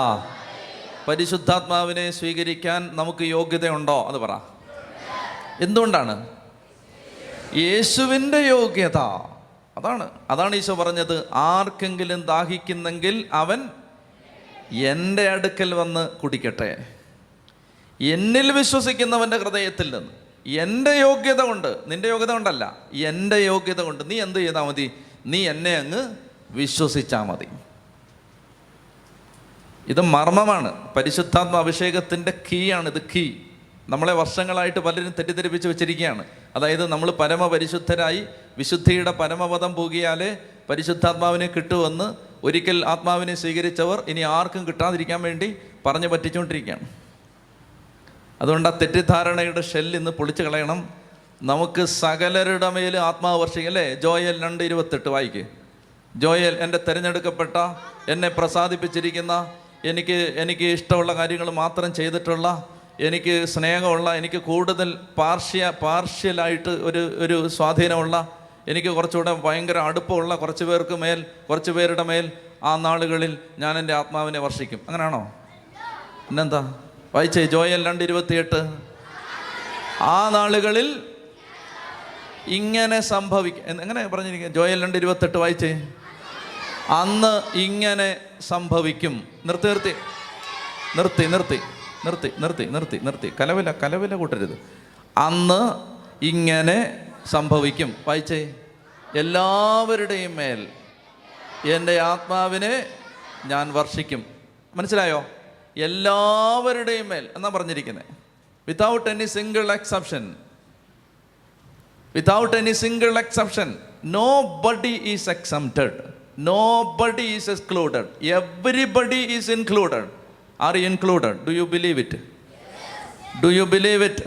പരിശുദ്ധാത്മാവിനെ സ്വീകരിക്കാൻ നമുക്ക് യോഗ്യതയുണ്ടോ എന്ന് പറ. എന്തുകൊണ്ടാണ്? യേശുവിൻ്റെ യോഗ്യത. അതാണ് അതാണ് ഈശോ പറഞ്ഞത്, ആർക്കെങ്കിലും ദാഹിക്കുന്നെങ്കിൽ അവൻ എൻ്റെ അടുക്കൽ വന്ന് കുടിക്കട്ടെ, എന്നിൽ വിശ്വസിക്കുന്നവൻ്റെ ഹൃദയത്തിൽ നിന്ന്. എൻ്റെ യോഗ്യത കൊണ്ട്, നിൻ്റെ യോഗ്യത കൊണ്ടല്ല, എൻ്റെ യോഗ്യത കൊണ്ട് നീ എന്ത് ചെയ്താൽ മതി? നീ എന്നെ അങ്ങ് വിശ്വസിച്ചാൽ മതി. ഇത് മർമ്മമാണ്. പരിശുദ്ധാത്മ അഭിഷേകത്തിൻ്റെ കീ ആണ് ഇത്, കീ. നമ്മളെ വർഷങ്ങളായിട്ട് പലരും തെറ്റിദ്ധരിപ്പിച്ച് വെച്ചിരിക്കുകയാണ്. അതായത് നമ്മൾ പരമപരിശുദ്ധരായി വിശുദ്ധിയുടെ പരമപദം പൂകിയാലേ പരിശുദ്ധാത്മാവിനെ കിട്ടുമെന്ന് ഒരിക്കൽ ആത്മാവിനെ സ്വീകരിച്ചവർ ഇനി ആർക്കും കിട്ടാതിരിക്കാൻ വേണ്ടി പറഞ്ഞു പറ്റിച്ചുകൊണ്ടിരിക്കുകയാണ്. അതുകൊണ്ട് ആ തെറ്റിദ്ധാരണയുടെ ഷെല്ലിന്ന് പൊളിച്ചു കളയണം. നമുക്ക് സകലരുടെ മേൽ ആത്മാവ് വർഷിക്കും അല്ലേ? ജോയൽ രണ്ട് ഇരുപത്തെട്ട് വായിക്ക്. ജോയൽ, എൻ്റെ തിരഞ്ഞെടുക്കപ്പെട്ട, എന്നെ പ്രസാദിപ്പിച്ചിരിക്കുന്ന, എനിക്ക് എനിക്ക് ഇഷ്ടമുള്ള കാര്യങ്ങൾ മാത്രം ചെയ്തിട്ടുള്ള, എനിക്ക് സ്നേഹമുള്ള, എനിക്ക് കൂടുതൽ പാർഷ്യ പാർഷ്യലായിട്ട് ഒരു ഒരു സ്വാധീനമുള്ള, എനിക്ക് കുറച്ചുകൂടെ ഭയങ്കര അടുപ്പമുള്ള കുറച്ച് പേർക്ക് മേൽ കുറച്ച് പേരുടെ മേൽ ആ നാളുകളിൽ ഞാൻ എൻ്റെ ആത്മാവിനെ വർഷിക്കും. അങ്ങനെയാണോ? പിന്നെന്താ? വായിച്ചേ ജോയൽ രണ്ട് ഇരുപത്തിയെട്ട്. ആ നാളുകളിൽ ഇങ്ങനെ സംഭവിക്കും. എങ്ങനെ പറഞ്ഞിരിക്കും? ജോയൽ രണ്ട് ഇരുപത്തെട്ട് വായിച്ചേ. അന്ന് ഇങ്ങനെ സംഭവിക്കും. നിർത്തി നിർത്തി നിർത്തി നിർത്തി നിർത്തി നിർത്തി നിർത്തി നിർത്തി കലവില കലവില കൂട്ടരുത്. അന്ന് ഇങ്ങനെ സംഭവിക്കും. വായിച്ചേ. എല്ലാവരുടെയും മേൽ എൻ്റെ ആത്മാവിനെ ഞാൻ വർഷിക്കും. മനസ്സിലായോ? എല്ലാവരുടെയും മേൽ എന്നാ പറഞ്ഞിരിക്കുന്നത്, without any single exception. without any single exception. Nobody is exempted. Nobody is excluded. Everybody is included. Are you included? Do you believe it? Yes. Do you believe it?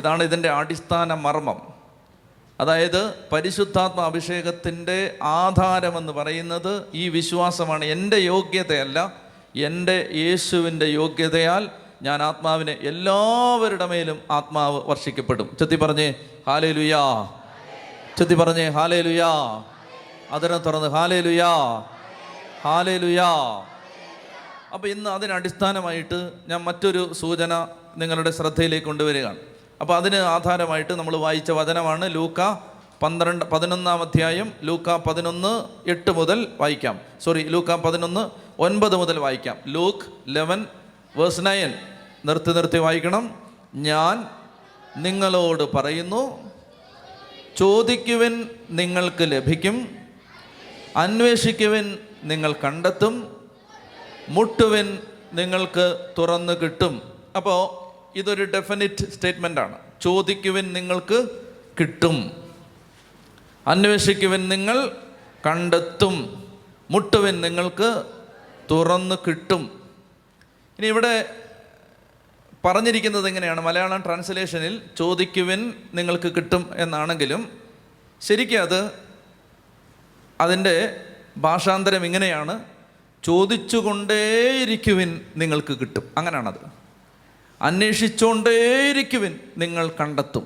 ഇതാണ് ഇതിൻ്റെ അടിസ്ഥാന മർമ്മം. അതായത് പരിശുദ്ധാത്മ അഭിഷേകത്തിൻ്റെ ആധാരമെന്ന് പറയുന്നത് ഈ വിശ്വാസമാണ്. എൻ്റെ യോഗ്യതയല്ല, എൻ്റെ യേശുവിൻ്റെ യോഗ്യതയാൽ ഞാൻ ആത്മാവിനെ എല്ലാവരുടെ മേലും ആത്മാവ് വർഷിക്കപ്പെടും. ചെത്തി പറഞ്ഞേ ഹാലേലുയാ. ചെത്തി പറഞ്ഞേ ഹാലേലുയാ. അതിനെ തുറന്ന് ഹാലേലുയാ, ഹാലേലുയാ. അപ്പോൾ ഇന്ന് അതിനടിസ്ഥാനമായിട്ട് ഞാൻ മറ്റൊരു സൂചന നിങ്ങളുടെ ശ്രദ്ധയിലേക്ക് കൊണ്ടുവരികയാണ്. അപ്പോൾ അതിന് ആധാരമായിട്ട് നമ്മൾ വായിച്ച വചനമാണ് ലൂക്ക പന്ത്രണ്ട് പതിനൊന്നാം അധ്യായം. ലൂക്ക പതിനൊന്ന് എട്ട് മുതൽ വായിക്കാം. സോറി, ലൂക്ക പതിനൊന്ന് ഒൻപത് മുതൽ വായിക്കാം. Luke eleven verse nine. നിർത്തി നിർത്തി വായിക്കണം. ഞാൻ നിങ്ങളോട് പറയുന്നു, ചോദിക്കുവിൻ നിങ്ങൾക്ക് ലഭിക്കും, അന്വേഷിക്കുവിൻ നിങ്ങൾ കണ്ടെത്തും, മുട്ടുവിൻ നിങ്ങൾക്ക് തുറന്നു കിട്ടും. അപ്പോൾ ഇതൊരു ഡെഫിനിറ്റ് സ്റ്റേറ്റ്മെൻ്റാണ്. ചോദിക്കുവിൻ നിങ്ങൾക്ക് കിട്ടും, അന്വേഷിക്കുവിൻ നിങ്ങൾ കണ്ടെത്തും, മുട്ടുവിൻ നിങ്ങൾക്ക് തുറന്നു കിട്ടും. ഇനി ഇവിടെ പറഞ്ഞിരിക്കുന്നത് എങ്ങനെയാണ്? മലയാളം ട്രാൻസ്ലേഷനിൽ ചോദിക്കുവിൻ നിങ്ങൾക്ക് കിട്ടും എന്നാണെങ്കിലും ശരിക്കും അത് അതിൻ്റെ ഭാഷാന്തരം ഇങ്ങനെയാണ്, ചോദിച്ചുകൊണ്ടേയിരിക്കുവിൻ നിങ്ങൾക്ക് കിട്ടും. അങ്ങനെയാണത്. അന്വേഷിച്ചുകൊണ്ടേയിരിക്കുവിൻ നിങ്ങൾ കണ്ടെത്തും,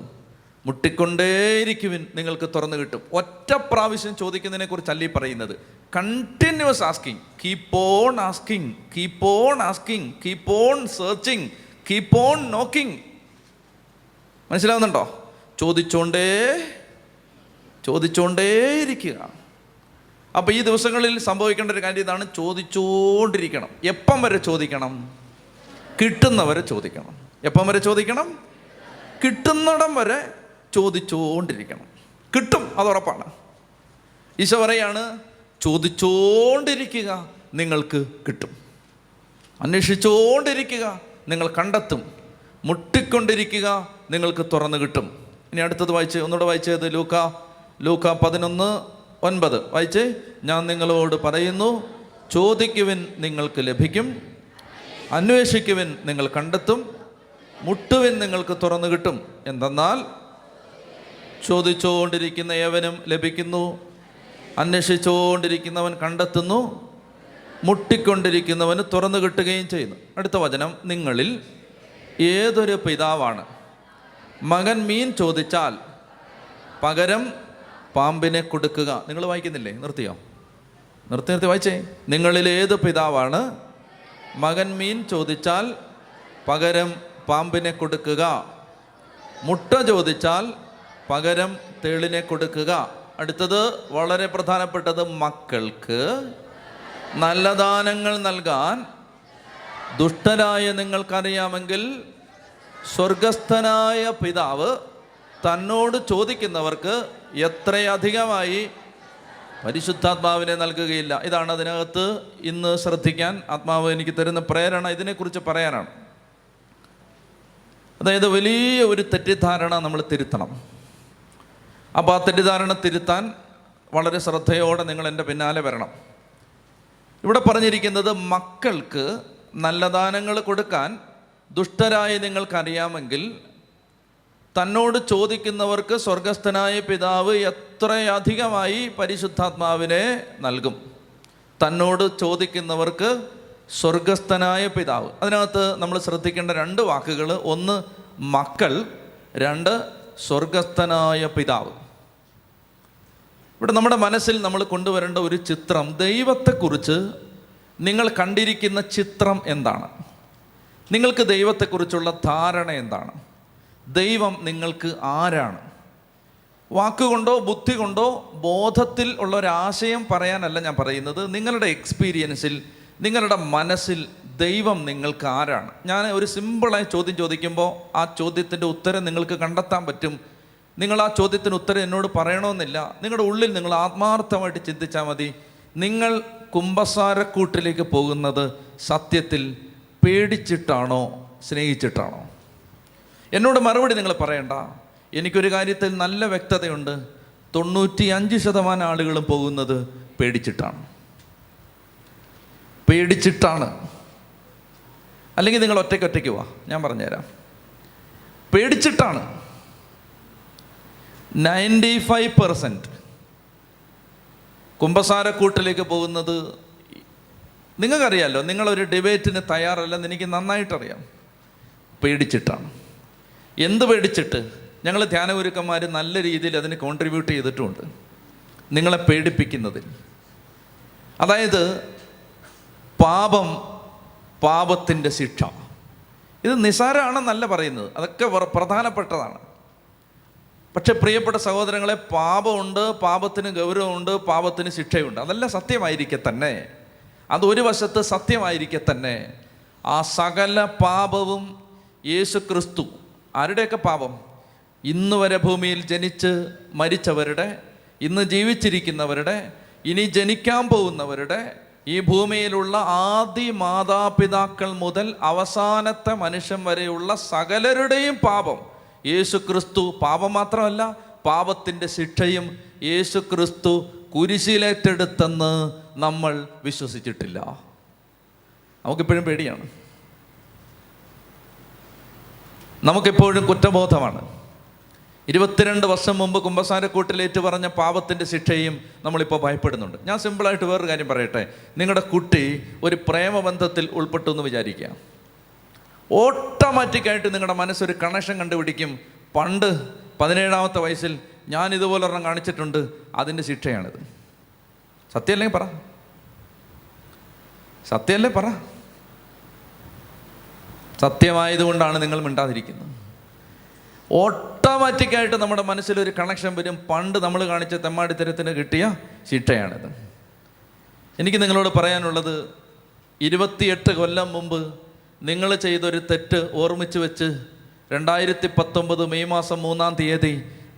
മുട്ടിക്കൊണ്ടേയിരിക്കുവിൻ നിങ്ങൾക്ക് തുറന്നു കിട്ടും. ഒറ്റ പ്രാവശ്യം ചോദിക്കുന്നതിനെ കുറിച്ചല്ല ഈ പറയുന്നത്. Continuous asking, keep on asking, keep on asking, keep on searching, keep on knocking. മനസ്സിലാവുന്നുണ്ടോ? ചോദിച്ചോണ്ടേ ചോദിച്ചോണ്ടേയിരിക്കുക. അപ്പോൾ ഈ ദിവസങ്ങളിൽ സംഭവിക്കേണ്ട ഒരു കാര്യം ഇതാണ്, ചോദിച്ചുകൊണ്ടിരിക്കണം. എപ്പം വരെ ചോദിക്കണം? കിട്ടുന്നവരെ ചോദിക്കണം. എപ്പം വരെ ചോദിക്കണം? കിട്ടുന്നിടം വരെ ചോദിച്ചുകൊണ്ടിരിക്കണം. കിട്ടും, അതുറപ്പാണ്. ഈശോ പറയാണ്, ചോദിച്ചുകൊണ്ടിരിക്കുക നിങ്ങൾക്ക് കിട്ടും, അന്വേഷിച്ചുകൊണ്ടിരിക്കുക നിങ്ങൾ കണ്ടെത്തും, മുട്ടിക്കൊണ്ടിരിക്കുക നിങ്ങൾക്ക് തുറന്നു കിട്ടും. ഇനി അടുത്തത് വായിച്ച് ഒന്നുകൂടെ വായിച്ചത് ലൂക്ക ലൂക്ക പതിനൊന്ന് ഒൻപത് വായിച്ചേ. ഞാൻ നിങ്ങളോട് പറയുന്നു, ചോദിക്കുവിൻ നിങ്ങൾക്ക് ലഭിക്കും, അന്വേഷിക്കുവിൻ നിങ്ങൾ കണ്ടെത്തും, മുട്ടുവിൻ നിങ്ങൾക്ക് തുറന്നു കിട്ടും. എന്തെന്നാൽ ചോദിച്ചുകൊണ്ടിരിക്കുന്ന ഏവനും ലഭിക്കുന്നു, അന്വേഷിച്ചുകൊണ്ടിരിക്കുന്നവൻ കണ്ടെത്തുന്നു, മുട്ടിക്കൊണ്ടിരിക്കുന്നവന് തുറന്നു കിട്ടുകയും ചെയ്യുന്നു. അടുത്ത വചനം, നിങ്ങളിൽ ഏതൊരു പിതാവാണ് മകൻ മീൻ ചോദിച്ചാൽ പകരം പാമ്പിനെ കൊടുക്കുക? നിങ്ങൾ വായിക്കുന്നില്ലേ? നിർത്തിയോ? നിർത്തി നിർത്തി വായിച്ചേ. നിങ്ങളിൽ ഏത് പിതാവാണ് മകൻ മീൻ ചോദിച്ചാൽ പകരം പാമ്പിനെ കൊടുക്കുക, മുട്ട ചോദിച്ചാൽ പകരം തേളിനെ കൊടുക്കുക? അടുത്തത് വളരെ പ്രധാനപ്പെട്ടത്, മക്കൾക്ക് നല്ല ദാനങ്ങൾ നൽകാൻ ദുഷ്ടരായ നിങ്ങൾക്കറിയാമെങ്കിൽ സ്വർഗസ്ഥനായ പിതാവ് തന്നോട് ചോദിക്കുന്നവർക്ക് എത്രയധികമായി പരിശുദ്ധാത്മാവിനെ നൽകുകയില്ല. ഇതാണ് അതിനകത്ത് ഇന്ന് ശ്രദ്ധിക്കാൻ ആത്മാവ് എനിക്ക് തരുന്ന പ്രേരണ, ഇതിനെക്കുറിച്ച് പറയാനാണ്. അതായത് വലിയ ഒരു തെറ്റിദ്ധാരണ നമ്മൾ തിരുത്തണം. അപ്പോൾ ആ തെറ്റിദ്ധാരണ തിരുത്താൻ വളരെ ശ്രദ്ധയോടെ നിങ്ങൾ എൻ്റെ പിന്നാലെ വരണം. ഇവിടെ പറഞ്ഞിരിക്കുന്നത്, മക്കൾക്ക് നല്ല ദാനങ്ങൾ കൊടുക്കാൻ ദുഷ്ടരായി നിങ്ങൾക്കറിയാമെങ്കിൽ തന്നോട് ചോദിക്കുന്നവർക്ക് സ്വർഗസ്ഥനായ പിതാവ് എത്രയധികമായി പരിശുദ്ധാത്മാവിനെ നൽകും. തന്നോട് ചോദിക്കുന്നവർക്ക് സ്വർഗസ്ഥനായ പിതാവ്. അതിനകത്ത് നമ്മൾ ശ്രദ്ധിക്കേണ്ട രണ്ട് വാക്കുകൾ, ഒന്ന് മക്കൾ, രണ്ട് സ്വർഗസ്ഥനായ പിതാവ്. ഇവിടെ നമ്മുടെ മനസ്സിൽ നമ്മൾ കൊണ്ടുവരേണ്ട ഒരു ചിത്രം, ദൈവത്തെക്കുറിച്ച് നിങ്ങൾ കണ്ടിരിക്കുന്ന ചിത്രം എന്താണ്? നിങ്ങൾക്ക് ദൈവത്തെക്കുറിച്ചുള്ള ധാരണ എന്താണ്? ദൈവം നിങ്ങൾക്ക് ആരാണ്? വാക്കുകൊണ്ടോ ബുദ്ധി കൊണ്ടോ ബോധത്തിൽ ഉള്ള ഒരാശയം പറയാനല്ല ഞാൻ പറയുന്നത്. നിങ്ങളുടെ എക്സ്പീരിയൻസിൽ, നിങ്ങളുടെ മനസ്സിൽ ദൈവം നിങ്ങൾക്ക് ആരാണ്? ഞാൻ ഒരു സിമ്പിളായ ചോദ്യം ചോദിക്കുമ്പോൾ ആ ചോദ്യത്തിൻ്റെ ഉത്തരം നിങ്ങൾക്ക് കണ്ടെത്താൻ പറ്റും. നിങ്ങൾ ആ ചോദ്യത്തിന് ഉത്തരം എന്നോട് പറയണമെന്നില്ല. നിങ്ങളുടെ ഉള്ളിൽ നിങ്ങൾ ആത്മാർത്ഥമായിട്ട് ചിന്തിച്ചാൽ മതി. നിങ്ങൾ കുമ്പസാരക്കൂട്ടിലേക്ക് പോകുന്നത് സത്യത്തിൽ പേടിച്ചിട്ടാണോ സ്നേഹിച്ചിട്ടാണോ? എന്നോട് മറുപടി നിങ്ങൾ പറയണ്ട. എനിക്കൊരു കാര്യത്തിൽ നല്ല വ്യക്തതയുണ്ട്, തൊണ്ണൂറ്റി അഞ്ച് ശതമാനം ആളുകളും പോകുന്നത് പേടിച്ചിട്ടാണ് പേടിച്ചിട്ടാണ് അല്ലെങ്കിൽ നിങ്ങൾ ഒറ്റയ്ക്ക് ഒറ്റയ്ക്ക് വാ, ഞാൻ പറഞ്ഞുതരാം. പേടിച്ചിട്ടാണ്. നയൻറ്റി ഫൈവ് പെർസെൻറ്റ് കുമ്പസാരക്കൂട്ടിലേക്ക് പോകുന്നത് നിങ്ങൾക്കറിയാമല്ലോ, നിങ്ങളൊരു ഡിബേറ്റിന് തയ്യാറല്ലെന്ന് എനിക്ക് നന്നായിട്ടറിയാം. പേടിച്ചിട്ടാണ്. എന്ത് പേടിച്ചിട്ട്? ഞങ്ങൾ ധ്യാനഗുരുക്കന്മാർ നല്ല രീതിയിൽ അതിന് കോൺട്രിബ്യൂട്ട് ചെയ്തിട്ടുമുണ്ട്, നിങ്ങളെ പേടിപ്പിക്കുന്നതിൽ. അതായത് പാപം, പാപത്തിൻ്റെ ശിക്ഷ, ഇത് നിസാരമാണെന്നല്ല പറയുന്നത്, അതൊക്കെ പ്രധാനപ്പെട്ടതാണ്. പക്ഷെ പ്രിയപ്പെട്ട സഹോദരങ്ങളെ, പാപമുണ്ട്, പാപത്തിന് ഗൗരവമുണ്ട്, പാപത്തിന് ശിക്ഷയുണ്ട്. അതെല്ലാം സത്യമായിരിക്കെ തന്നെ, അതൊരു വശത്ത് സത്യമായിരിക്കെ തന്നെ, ആ സകല പാപവും യേശു ക്രിസ്തു, ആരുടെയൊക്കെ പാപം, ഇന്ന് വരെ ഭൂമിയിൽ ജനിച്ച് മരിച്ചവരുടെ, ഇന്ന് ജീവിച്ചിരിക്കുന്നവരുടെ, ഇനി ജനിക്കാൻ പോകുന്നവരുടെ, ഈ ഭൂമിയിലുള്ള ആദി മാതാപിതാക്കൾ മുതൽ അവസാനത്തെ മനുഷ്യൻ വരെയുള്ള സകലരുടെയും പാപം യേശു ക്രിസ്തു, പാപം മാത്രമല്ല പാപത്തിൻ്റെ ശിക്ഷയും യേശു ക്രിസ്തു കുരിശിലേറ്റെടുത്തെന്ന് നമ്മൾ വിശ്വസിച്ചിട്ടില്ല. നമുക്കിപ്പോഴും പേടിയാണ്, നമുക്കെപ്പോഴും കുറ്റബോധമാണ്. ഇരുപത്തിരണ്ട് വർഷം മുമ്പ് കുമ്പസാരക്കൂട്ടിലേറ്റ് പറഞ്ഞ പാപത്തിൻ്റെ ശിക്ഷയും നമ്മളിപ്പോൾ ഭയപ്പെടുന്നുണ്ട്. ഞാൻ സിമ്പിളായിട്ട് വേറൊരു കാര്യം പറയട്ടെ. നിങ്ങളുടെ കുട്ടി ഒരു പ്രേമബന്ധത്തിൽ ഉൾപ്പെട്ടു എന്ന് വിചാരിക്കുക, ഓട്ടോമാറ്റിക്കായിട്ട് നിങ്ങളുടെ മനസ്സൊരു കണക്ഷൻ കണ്ടുപിടിക്കും. പണ്ട് പതിനേഴാമത്തെ വയസ്സിൽ ഞാൻ ഇതുപോലൊരെണ്ണം കാണിച്ചിട്ടുണ്ട്, അതിൻ്റെ ശിക്ഷയാണിത്. സത്യമല്ലേ പറ, സത്യമല്ലേ പറ. സത്യമായതുകൊണ്ടാണ് നിങ്ങൾ മിണ്ടാതിരിക്കുന്നത്. ഓട്ടോമാറ്റിക്കായിട്ട് നമ്മുടെ മനസ്സിലൊരു കണക്ഷൻ വരും, പണ്ട് നമ്മൾ കാണിച്ച തെമ്മാടിത്തരത്തിന് കിട്ടിയ ശിക്ഷയാണിത്. എനിക്ക് നിങ്ങളോട് പറയാനുള്ളത്, ഇരുപത്തിയെട്ട് കൊല്ലം മുമ്പ് നിങ്ങൾ ചെയ്തൊരു തെറ്റ് ഓർമ്മിച്ച് വെച്ച് രണ്ടായിരത്തി പത്തൊമ്പത് മെയ് മാസം മൂന്നാം തീയതി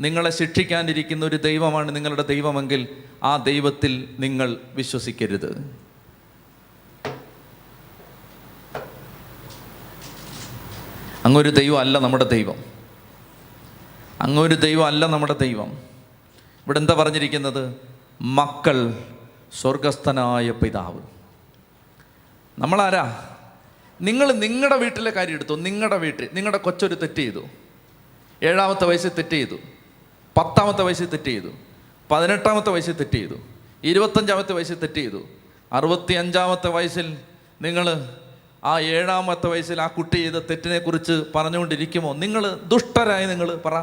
നിങ്ങളെ ശിക്ഷിക്കാനിരിക്കുന്ന ഒരു ദൈവമാണ് നിങ്ങളുടെ ദൈവമെങ്കിൽ ആ ദൈവത്തിൽ നിങ്ങൾ വിശ്വസിക്കരുത്. അങ്ങൊരു ദൈവം അല്ല നമ്മുടെ ദൈവം, അങ്ങൊരു ദൈവം അല്ല നമ്മുടെ ദൈവം. ഇവിടെ എന്താ പറഞ്ഞിരിക്കുന്നത്? മക്കൾ, സ്വർഗസ്ഥനായ പിതാവ്. നമ്മളാരാ? നിങ്ങൾ നിങ്ങളുടെ വീട്ടിലെ കാര്യം എടുത്തു. നിങ്ങളുടെ വീട്ടിൽ നിങ്ങളുടെ കൊച്ചൊരു തെറ്റ് ചെയ്തു, ഏഴാമത്തെ വയസ്സിൽ തെറ്റ് ചെയ്തു, പത്താമത്തെ വയസ്സിൽ തെറ്റ് ചെയ്തു, പതിനെട്ടാമത്തെ വയസ്സിൽ തെറ്റ് ചെയ്തു, ഇരുപത്തഞ്ചാമത്തെ വയസ്സിൽ തെറ്റ് ചെയ്തു, അറുപത്തി അഞ്ചാമത്തെ വയസ്സിൽ നിങ്ങൾ ആ ഏഴാമത്തെ വയസ്സിൽ ആ കുട്ടി ചെയ്ത തെറ്റിനെക്കുറിച്ച് പറഞ്ഞുകൊണ്ടിരിക്കുമോ? നിങ്ങൾ ദുഷ്ടരായി, നിങ്ങൾ പറ.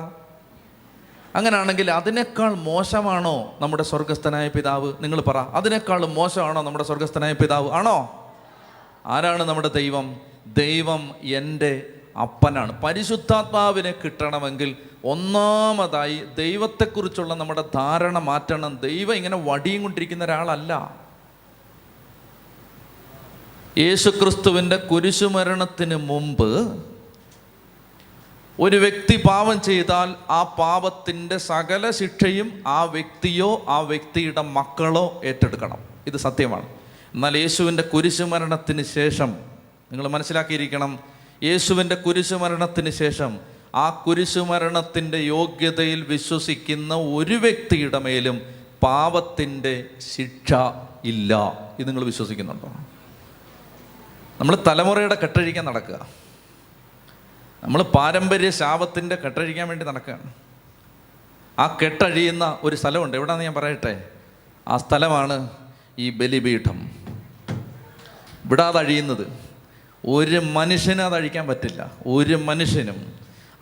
അങ്ങനെയാണെങ്കിൽ അതിനേക്കാൾ മോശമാണോ നമ്മുടെ സ്വർഗസ്ഥനായ പിതാവ്? നിങ്ങൾ പറ, അതിനേക്കാൾ മോശമാണോ നമ്മുടെ സ്വർഗസ്ഥനായ പിതാവ്? ആണോ? ആരാണ് നമ്മുടെ ദൈവം? ദൈവം എൻ്റെ അപ്പനാണ്. പരിശുദ്ധാത്മാവിനെ കിട്ടണമെങ്കിൽ ഒന്നാമതായി ദൈവത്തെക്കുറിച്ചുള്ള നമ്മുടെ ധാരണ മാറ്റണം. ദൈവം ഇങ്ങനെ വടിയും കൊണ്ടിരിക്കുന്ന ഒരാളല്ല. യേശുക്രിസ്തുവിൻ്റെ കുരിശുമരണത്തിന് മുമ്പ് ഒരു വ്യക്തി പാപം ചെയ്താൽ ആ പാപത്തിൻ്റെ സകല ശിക്ഷയും ആ വ്യക്തിയോ ആ വ്യക്തിയുടെ മക്കളോ ഏറ്റെടുക്കണം. ഇത് സത്യമാണ്. എന്നാൽ യേശുവിൻ്റെ കുരിശുമരണത്തിന് ശേഷം നിങ്ങൾ മനസ്സിലാക്കിയിരിക്കണം, യേശുവിൻ്റെ കുരിശുമരണത്തിന് ശേഷം ആ കുരിശുമരണത്തിൻ്റെ യോഗ്യതയിൽ വിശ്വസിക്കുന്ന ഒരു വ്യക്തിയുടെ മേലും പാപത്തിൻ്റെ ശിക്ഷ ഇല്ല. ഇത് നിങ്ങൾ വിശ്വസിക്കുന്നുണ്ടോ? നമ്മൾ തലമുറയുടെ കെട്ടഴിക്കാൻ നടക്കുക, നമ്മൾ പാരമ്പര്യ ശാപത്തിൻ്റെ കെട്ടഴിക്കാൻ വേണ്ടി നടക്കുകയാണ്. ആ കെട്ടഴിയുന്ന ഒരു സ്ഥലമുണ്ട്, എവിടെയാണെന്ന് ഞാൻ പറയട്ടെ. ആ സ്ഥലമാണ് ഈ ബലിപീഠം. ഇവിടെ അതഴിയുന്നത് ഒരു മനുഷ്യനും അതഴിക്കാൻ പറ്റില്ല, ഒരു മനുഷ്യനും.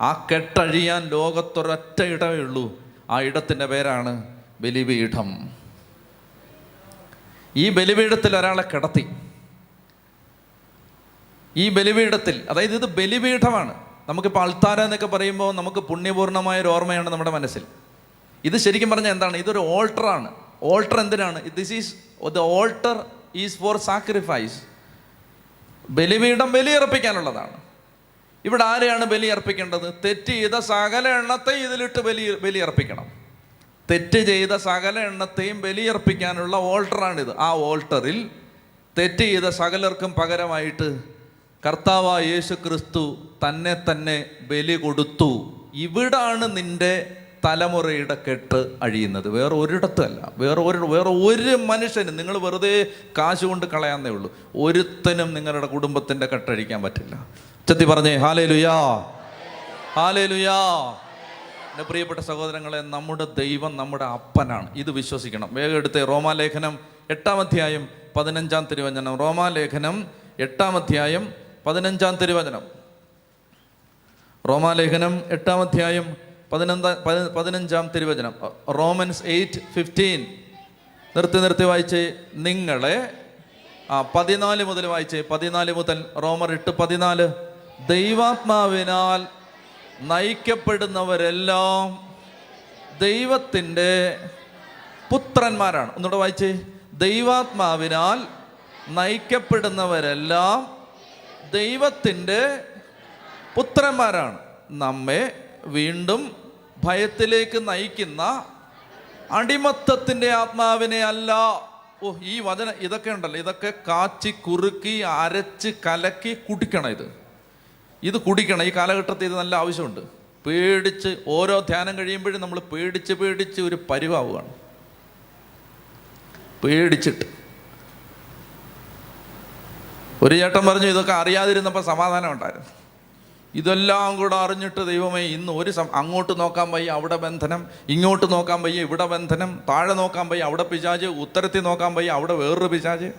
ആ കെട്ടഴിയാൻ ലോകത്തൊരൊറ്റ ഇടമേ ഉള്ളൂ. ആ ഇടത്തിൻ്റെ പേരാണ് ബലിപീഠം. ഈ ബലിപീഠത്തിൽ ഒരാളെ കിടത്തി. ഈ ബലിപീഠത്തിൽ, അതായത് ഇത് ബലിപീഠമാണ്. നമുക്കിപ്പോൾ അൾത്താര എന്നൊക്കെ പറയുമ്പോൾ നമുക്ക് പുണ്യപൂർണ്ണമായൊരു ഓർമ്മയാണ് നമ്മുടെ മനസ്സിൽ. ഇത് ശരിക്കും പറഞ്ഞാൽ എന്താണ്? ഇതൊരു ഓൾട്ടറാണ്. ഓൾട്ടർ എന്തിനാണ്? This is the altar is for sacrifice. ബലിപീഠം ബലിയർപ്പിക്കാനുള്ളതാണ്. ഇവിടെ ആരെയാണ് ബലിയർപ്പിക്കേണ്ടത്? തെറ്റ് ചെയ്ത സകല എണ്ണത്തെ ഇതിലിട്ട് ബലി ബലിയർപ്പിക്കണം. തെറ്റ് ചെയ്ത സകല എണ്ണത്തെയും ബലിയർപ്പിക്കാനുള്ള ഓൾട്ടറാണിത്. ആ ഓൾട്ടറിൽ തെറ്റ് ചെയ്ത സകലർക്കും പകരമായിട്ട് കർത്താവായ യേശു ക്രിസ്തു തന്നെ തന്നെ ബലി കൊടുത്തു. ഇവിടാണ് നിൻ്റെ തലമുറയുടെ കെട്ട് അഴിയുന്നത്, വേറെ ഒരിടത്തുമല്ല. വേറെ ഒരു വേറെ ഒരു മനുഷ്യനും, നിങ്ങൾ വെറുതെ കാശ് കൊണ്ട് കളയാന്നേ ഉള്ളൂ, ഒരുത്തനും നിങ്ങളുടെ കുടുംബത്തിൻ്റെ കെട്ടഴിക്കാൻ പറ്റില്ല. ചത്തി പറഞ്ഞേ ഹല്ലേലൂയാ, ഹല്ലേലൂയാ. എൻ്റെ പ്രിയപ്പെട്ട സഹോദരങ്ങളെ, നമ്മുടെ ദൈവം നമ്മുടെ അപ്പനാണ്, ഇത് വിശ്വസിക്കണം. വേഗം എടുത്ത് റോമാലേഖനം എട്ടാം അധ്യായം പതിനഞ്ചാം തിരുവചനം, റോമാലേഖനം എട്ടാം അധ്യായം പതിനഞ്ചാം തിരുവചനം, റോമാലേഖനം എട്ടാം അധ്യായം പതിനഞ്ചാം പതിനഞ്ചാം തിരുവചനം, റോമൻസ് എയ്റ്റ് ഫിഫ്റ്റീൻ. നിർത്തി നിർത്തി വായിച്ച് നിങ്ങളെ ആ പതിനാല് മുതൽ വായിച്ച്, പതിനാല് മുതൽ റോമർ എട്ട് പതിനാല്. ദൈവാത്മാവിനാൽ നയിക്കപ്പെടുന്നവരെല്ലാം ദൈവത്തിൻ്റെ പുത്രന്മാരാണ്. ഒന്നുകൂടെ വായിച്ച്, ദൈവാത്മാവിനാൽ നയിക്കപ്പെടുന്നവരെല്ലാം ദൈവത്തിൻ്റെ പുത്രന്മാരാണ്. നമ്മെ വീണ്ടും ഭയത്തിലേക്ക് നയിക്കുന്ന അടിമത്തത്തിൻ്റെ ആത്മാവിനെ അല്ല. ഓ, ഈ വചന ഇതൊക്കെ ഉണ്ടല്ലോ, ഇതൊക്കെ കാച്ചി കുറുക്കി അരച്ച് കലക്കി കുടിക്കണം. ഇത് ഇത് കുടിക്കണം. ഈ കാലഘട്ടത്തിൽ ഇത് നല്ല ആവശ്യമുണ്ട്. പേടിച്ച് ഓരോ ധ്യാനം കഴിയുമ്പോഴും നമ്മൾ പേടിച്ച് പേടിച്ച് ഒരു പരിവാവുകയാണ്. പേടിച്ചിട്ട് ഒരു ചേട്ടൻ പറഞ്ഞു, ഇതൊക്കെ അറിയാതിരുന്നപ്പോൾ സമാധാനം ഉണ്ടായിരുന്നു, ഇതെല്ലാം കൂടെ അറിഞ്ഞിട്ട് ദൈവമേ ഇന്ന് ഒരു സം അങ്ങോട്ട് നോക്കാൻ വയ്യ അവിടെ ബന്ധനം, ഇങ്ങോട്ട് നോക്കാൻ വയ്യ ഇവിടെ ബന്ധനം, താഴെ നോക്കാൻ വയ്യ അവിടെ പിശാച്, ഉത്തരത്തിൽ നോക്കാൻ വയ്യ അവിടെ വേറൊരു പിശാച്.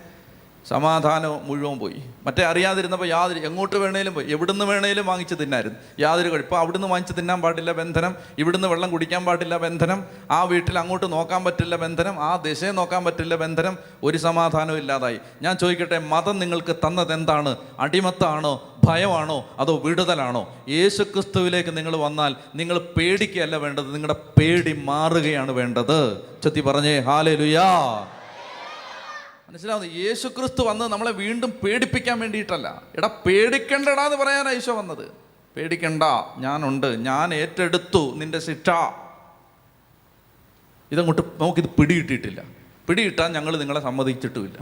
സമാധാനം മുഴുവൻ പോയി. മറ്റേ അറിയാതിരുന്നപ്പോൾ യാതൊരു എങ്ങോട്ട് വേണേലും പോയി, എവിടുന്ന് വേണേലും വാങ്ങിച്ച് തിന്നായിരുന്നു, യാതൊരു കുഴപ്പം. അവിടുന്ന് വാങ്ങിച്ച് തിന്നാൻ പാടില്ല ബന്ധനം, ഇവിടുന്ന് വെള്ളം കുടിക്കാൻ പാടില്ല ബന്ധനം, ആ വീട്ടിൽ അങ്ങോട്ട് നോക്കാൻ പറ്റില്ല ബന്ധനം, ആ ദിശയെ നോക്കാൻ പറ്റില്ല ബന്ധനം. ഒരു സമാധാനവും ഇല്ലാതായി. ഞാൻ ചോദിക്കട്ടെ, മതം നിങ്ങൾക്ക് തന്നതെന്താണ്? അടിമത്താണോ, ഭയമാണോ, അതോ വിടുതലാണോ? യേശുക്രിസ്തുവിലേക്ക് നിങ്ങൾ വന്നാൽ നിങ്ങൾ പേടിക്കുകയല്ല വേണ്ടത്, നിങ്ങളുടെ പേടി മാറുകയാണ് വേണ്ടത്. ചൊത്തി പറഞ്ഞേ ഹല്ലേലൂയാ. മനസ്സിലാവുന്നത്? യേശുക്രിസ്തു വന്നത് നമ്മളെ വീണ്ടും പേടിപ്പിക്കാൻ വേണ്ടിയിട്ടല്ല. എടാ പേടിക്കണ്ടടാ എന്ന് പറയാനാണ് ഈശോ വന്നത്. പേടിക്കണ്ട, ഞാനുണ്ട്, ഞാൻ ഏറ്റെടുത്തു നിന്റെ ശിക്ഷ. ഇതങ്ങോട്ട് നമുക്കിത് പിടികിട്ടിയിട്ടില്ല, പിടികിട്ടാൻ ഞങ്ങൾ നിങ്ങളെ സമ്മതിച്ചിട്ടുമില്ല.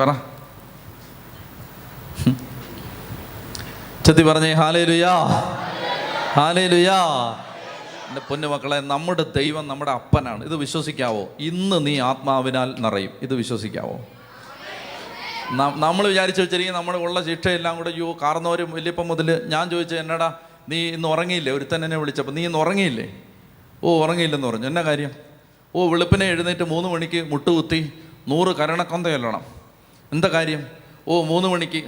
പറ ചത്തി പറഞ്ഞേ ഹല്ലേലൂയാ, ഹല്ലേലൂയാ. എൻ്റെ പൊന്നുമക്കളെ, നമ്മുടെ ദൈവം നമ്മുടെ അപ്പനാണ്, ഇത് വിശ്വസിക്കാവോ? ഇന്ന് നീ ആത്മാവിനാൽ നിറയും, ഇത് വിശ്വസിക്കാവോ? നമ്മൾ വിചാരിച്ചു വെച്ചിരിക്കും നമ്മുടെ ഉള്ള ശിക്ഷയെല്ലാം കൂടെ യോ കാർന്നവരും വലിയപ്പം മുതൽ. ഞാൻ ചോദിച്ചു, എന്നടാ നീ ഇന്ന് ഉറങ്ങിയില്ലേ? ഒരുത്തൻ എന്നെ വിളിച്ചപ്പോൾ നീ ഇന്ന് ഉറങ്ങിയില്ലേ? ഓ ഉറങ്ങിയില്ലെന്ന് പറഞ്ഞു. എന്നാ കാര്യം? ഓ വെളുപ്പിനെ എഴുന്നേറ്റ് മൂന്ന് മണിക്ക് മുട്ടുകുത്തി നൂറ് കരണക്കൊന്ത ചൊല്ലണം. എന്താ കാര്യം? ഓ മൂന്ന് മണിക്ക്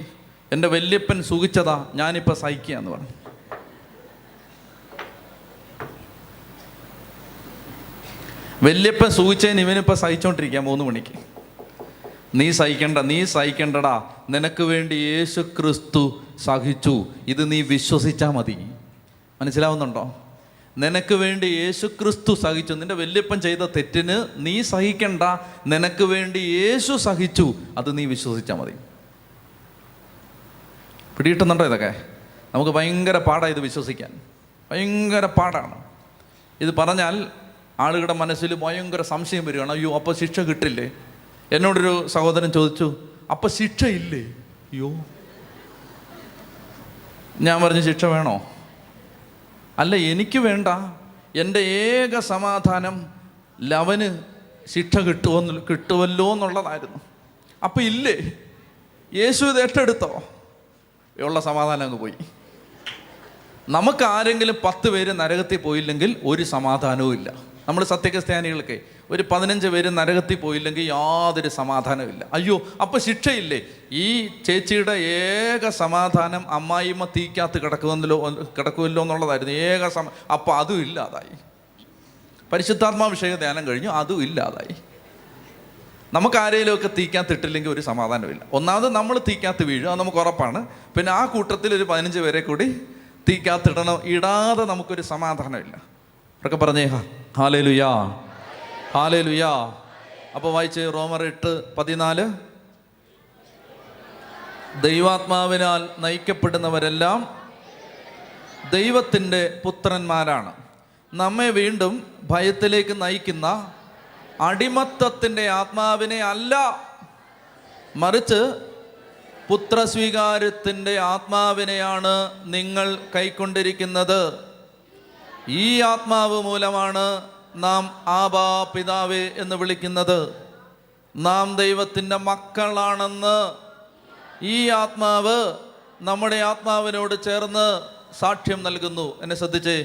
എൻ്റെ വല്യപ്പൻ സുഖിച്ചതാ, ഞാനിപ്പോൾ സഹിക്കുകയെന്ന് പറഞ്ഞു. വല്യപ്പൻ സൂചിച്ചതിന് ഇവനിപ്പോൾ സഹിച്ചോണ്ടിരിക്കുക മൂന്ന് മണിക്ക്. നീ സഹിക്കണ്ട, നീ സഹിക്കണ്ടടാ, നിനക്ക് വേണ്ടി യേശു ക്രിസ്തു സഹിച്ചു. ഇത് നീ വിശ്വസിച്ചാൽ മതി. മനസ്സിലാവുന്നുണ്ടോ? നിനക്ക് വേണ്ടി യേശു ക്രിസ്തു സഹിച്ചു. നിന്റെ വല്യപ്പൻ ചെയ്ത തെറ്റിന് നീ സഹിക്കണ്ട, നിനക്ക് വേണ്ടി യേശു സഹിച്ചു. അത് നീ വിശ്വസിച്ചാൽ മതി. പിടിയിട്ടുന്നുണ്ടോ? ഇതൊക്കെ നമുക്ക് ഭയങ്കര പാടാണ്, ഇത് വിശ്വസിക്കാൻ ഭയങ്കര പാടാണ്. ഇത് പറഞ്ഞാൽ ആളുകളുടെ മനസ്സിൽ ഭയങ്കര സംശയം വരികയാണ്. അയ്യോ അപ്പോൾ ശിക്ഷ കിട്ടില്ലേ? എന്നോടൊരു സഹോദരൻ ചോദിച്ചു, അപ്പം ശിക്ഷ ഇല്ലേ? അയ്യോ, ഞാൻ പറഞ്ഞു ശിക്ഷ വേണോ? അല്ല, എനിക്ക് വേണ്ട, എൻ്റെ ഏക സമാധാനം ലവന് ശിക്ഷ കിട്ടുമെന്ന് കിട്ടുമല്ലോ എന്നുള്ളതായിരുന്നു. അപ്പം ഇല്ലേ? യേശു ഇത് ഏറ്റെടുത്തോ? ഉള്ള സമാധാനം അങ്ങ് പോയി. നമുക്ക് ആരെങ്കിലും പത്ത് പേര് നരകത്തിൽ പോയില്ലെങ്കിൽ ഒരു സമാധാനവും ഇല്ല. നമ്മൾ സത്യക്രിസ്ത്യാനികൾക്ക് ഒരു പതിനഞ്ച് പേര് നരകത്തിൽ പോയില്ലെങ്കിൽ യാതൊരു സമാധാനമില്ല. അയ്യോ അപ്പോൾ ശിക്ഷയില്ലേ? ഈ ചേച്ചിയുടെ ഏക സമാധാനം അമ്മായിമ്മ തീക്കകത്ത് കിടക്കുമെന്നല്ലോ കിടക്കുമല്ലോ എന്നുള്ളതായിരുന്നു ഏക സമ അപ്പോൾ അതും ഇല്ലാതായി. പരിശുദ്ധാത്മാഭിഷേക ധ്യാനം കഴിഞ്ഞു, അതും ഇല്ലാതായി. നമുക്ക് ആരെങ്കിലുമൊക്കെ തീക്കകത്തിട്ടില്ലെങ്കിൽ ഒരു സമാധാനമില്ല. ഒന്നാമത് നമ്മൾ തീക്കകത്ത് വീഴും, അത് നമുക്ക് ഉറപ്പാണ്. പിന്നെ ആ കൂട്ടത്തിൽ ഒരു പതിനഞ്ച് പേരെ കൂടി തീക്കകത്തിടണം, ഇടാതെ നമുക്കൊരു സമാധാനമില്ല. ഒക്കെ പറഞ്ഞേ ഹല്ലേലൂയാ, ഹല്ലേലൂയാ. അപ്പോൾ വായിച്ച് റോമർ എട്ട് പതിനാല്. ദൈവാത്മാവിനാൽ നയിക്കപ്പെടുന്നവരെല്ലാം ദൈവത്തിൻ്റെ പുത്രന്മാരാണ്. നമ്മെ വീണ്ടും ഭയത്തിലേക്ക് നയിക്കുന്ന അടിമത്തത്തിൻ്റെ ആത്മാവിനെ അല്ല, മറിച്ച് പുത്രസ്വീകാരത്തിൻ്റെ ആത്മാവിനെയാണ് നിങ്ങൾ കൈക്കൊണ്ടിരിക്കുന്നത്. ഈ ആത്മാവ് മൂലമാണ് നാം ആബാ പിതാവേ എന്ന് വിളിക്കുന്നത്. നാം ദൈവത്തിൻ്റെ മക്കളാണെന്ന് ഈ ആത്മാവ് നമ്മുടെ ആത്മാവിനോട് ചേർന്ന് സാക്ഷ്യം നൽകുന്നു. എന്നെ ശ്രദ്ധിച്ചേ,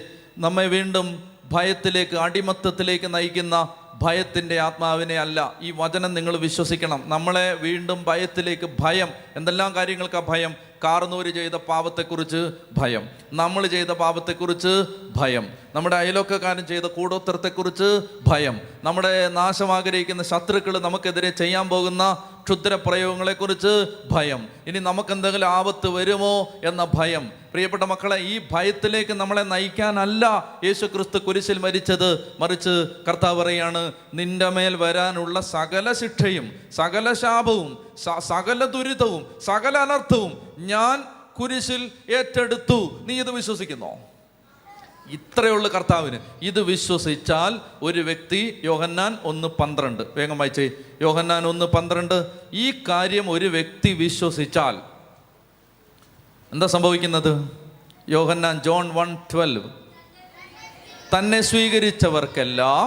നമ്മെ വീണ്ടും ഭയത്തിലേക്ക്, അടിമത്തത്തിലേക്ക് നയിക്കുന്ന ഭയത്തിൻ്റെ ആത്മാവിനെ അല്ല. ഈ വചനം നിങ്ങൾ വിശ്വസിക്കണം. നമ്മളെ വീണ്ടും ഭയത്തിലേക്ക്, ഭയം, എന്തെല്ലാം കാര്യങ്ങൾക്ക് ഭയം, കാർന്നൂര് ചെയ്ത പാപത്തെക്കുറിച്ച് ഭയം, നമ്മൾ ചെയ്ത പാപത്തെക്കുറിച്ച് ഭയം, നമ്മുടെ അയലോക്കക്കാരൻ ചെയ്ത കൂടോത്രത്തെക്കുറിച്ച് ഭയം, നമ്മുടെ നാശം ആഗ്രഹിക്കുന്ന ശത്രുക്കൾ നമുക്കെതിരെ ചെയ്യാൻ പോകുന്ന ക്ഷുദ്രപ്രയോഗങ്ങളെക്കുറിച്ച് ഭയം, ഇനി നമുക്കെന്തെങ്കിലും ആപത്ത് വരുമോ എന്ന ഭയം. പ്രിയപ്പെട്ട മക്കളെ, ഈ ഭയത്തിലേക്ക് നമ്മളെ നയിക്കാനല്ല യേശു ക്രിസ്തു കുരിശിൽ മരിച്ചത്. മറിച്ച് കർത്താവ് പറയാണ്, നിന്റെ മേൽ വരാനുള്ള സകല ശിക്ഷയും സകല ശാപവും സകല ദുരിതവും സകല അനർത്ഥവും ഞാൻ കുരിശിൽ ഏറ്റെടുത്തു. നീ ഇത് വിശ്വസിക്കുന്നോ? ഇത്രയുള്ള കർത്താവിന് ഇത് വിശ്വസിച്ചാൽ ഒരു വ്യക്തി, യോഹന്നാൻ ഒന്ന് പന്ത്രണ്ട് വേഗം വായിച്ചേ, യോഹന്നാൻ ഒന്ന് പന്ത്രണ്ട്, ഈ കാര്യം ഒരു വ്യക്തി വിശ്വസിച്ചാൽ എന്താ സംഭവിക്കുന്നത്? യോഹന്നാൻ ജോൺ വൺ ട്വൽവ്, തന്നെ സ്വീകരിച്ചവർക്കെല്ലാം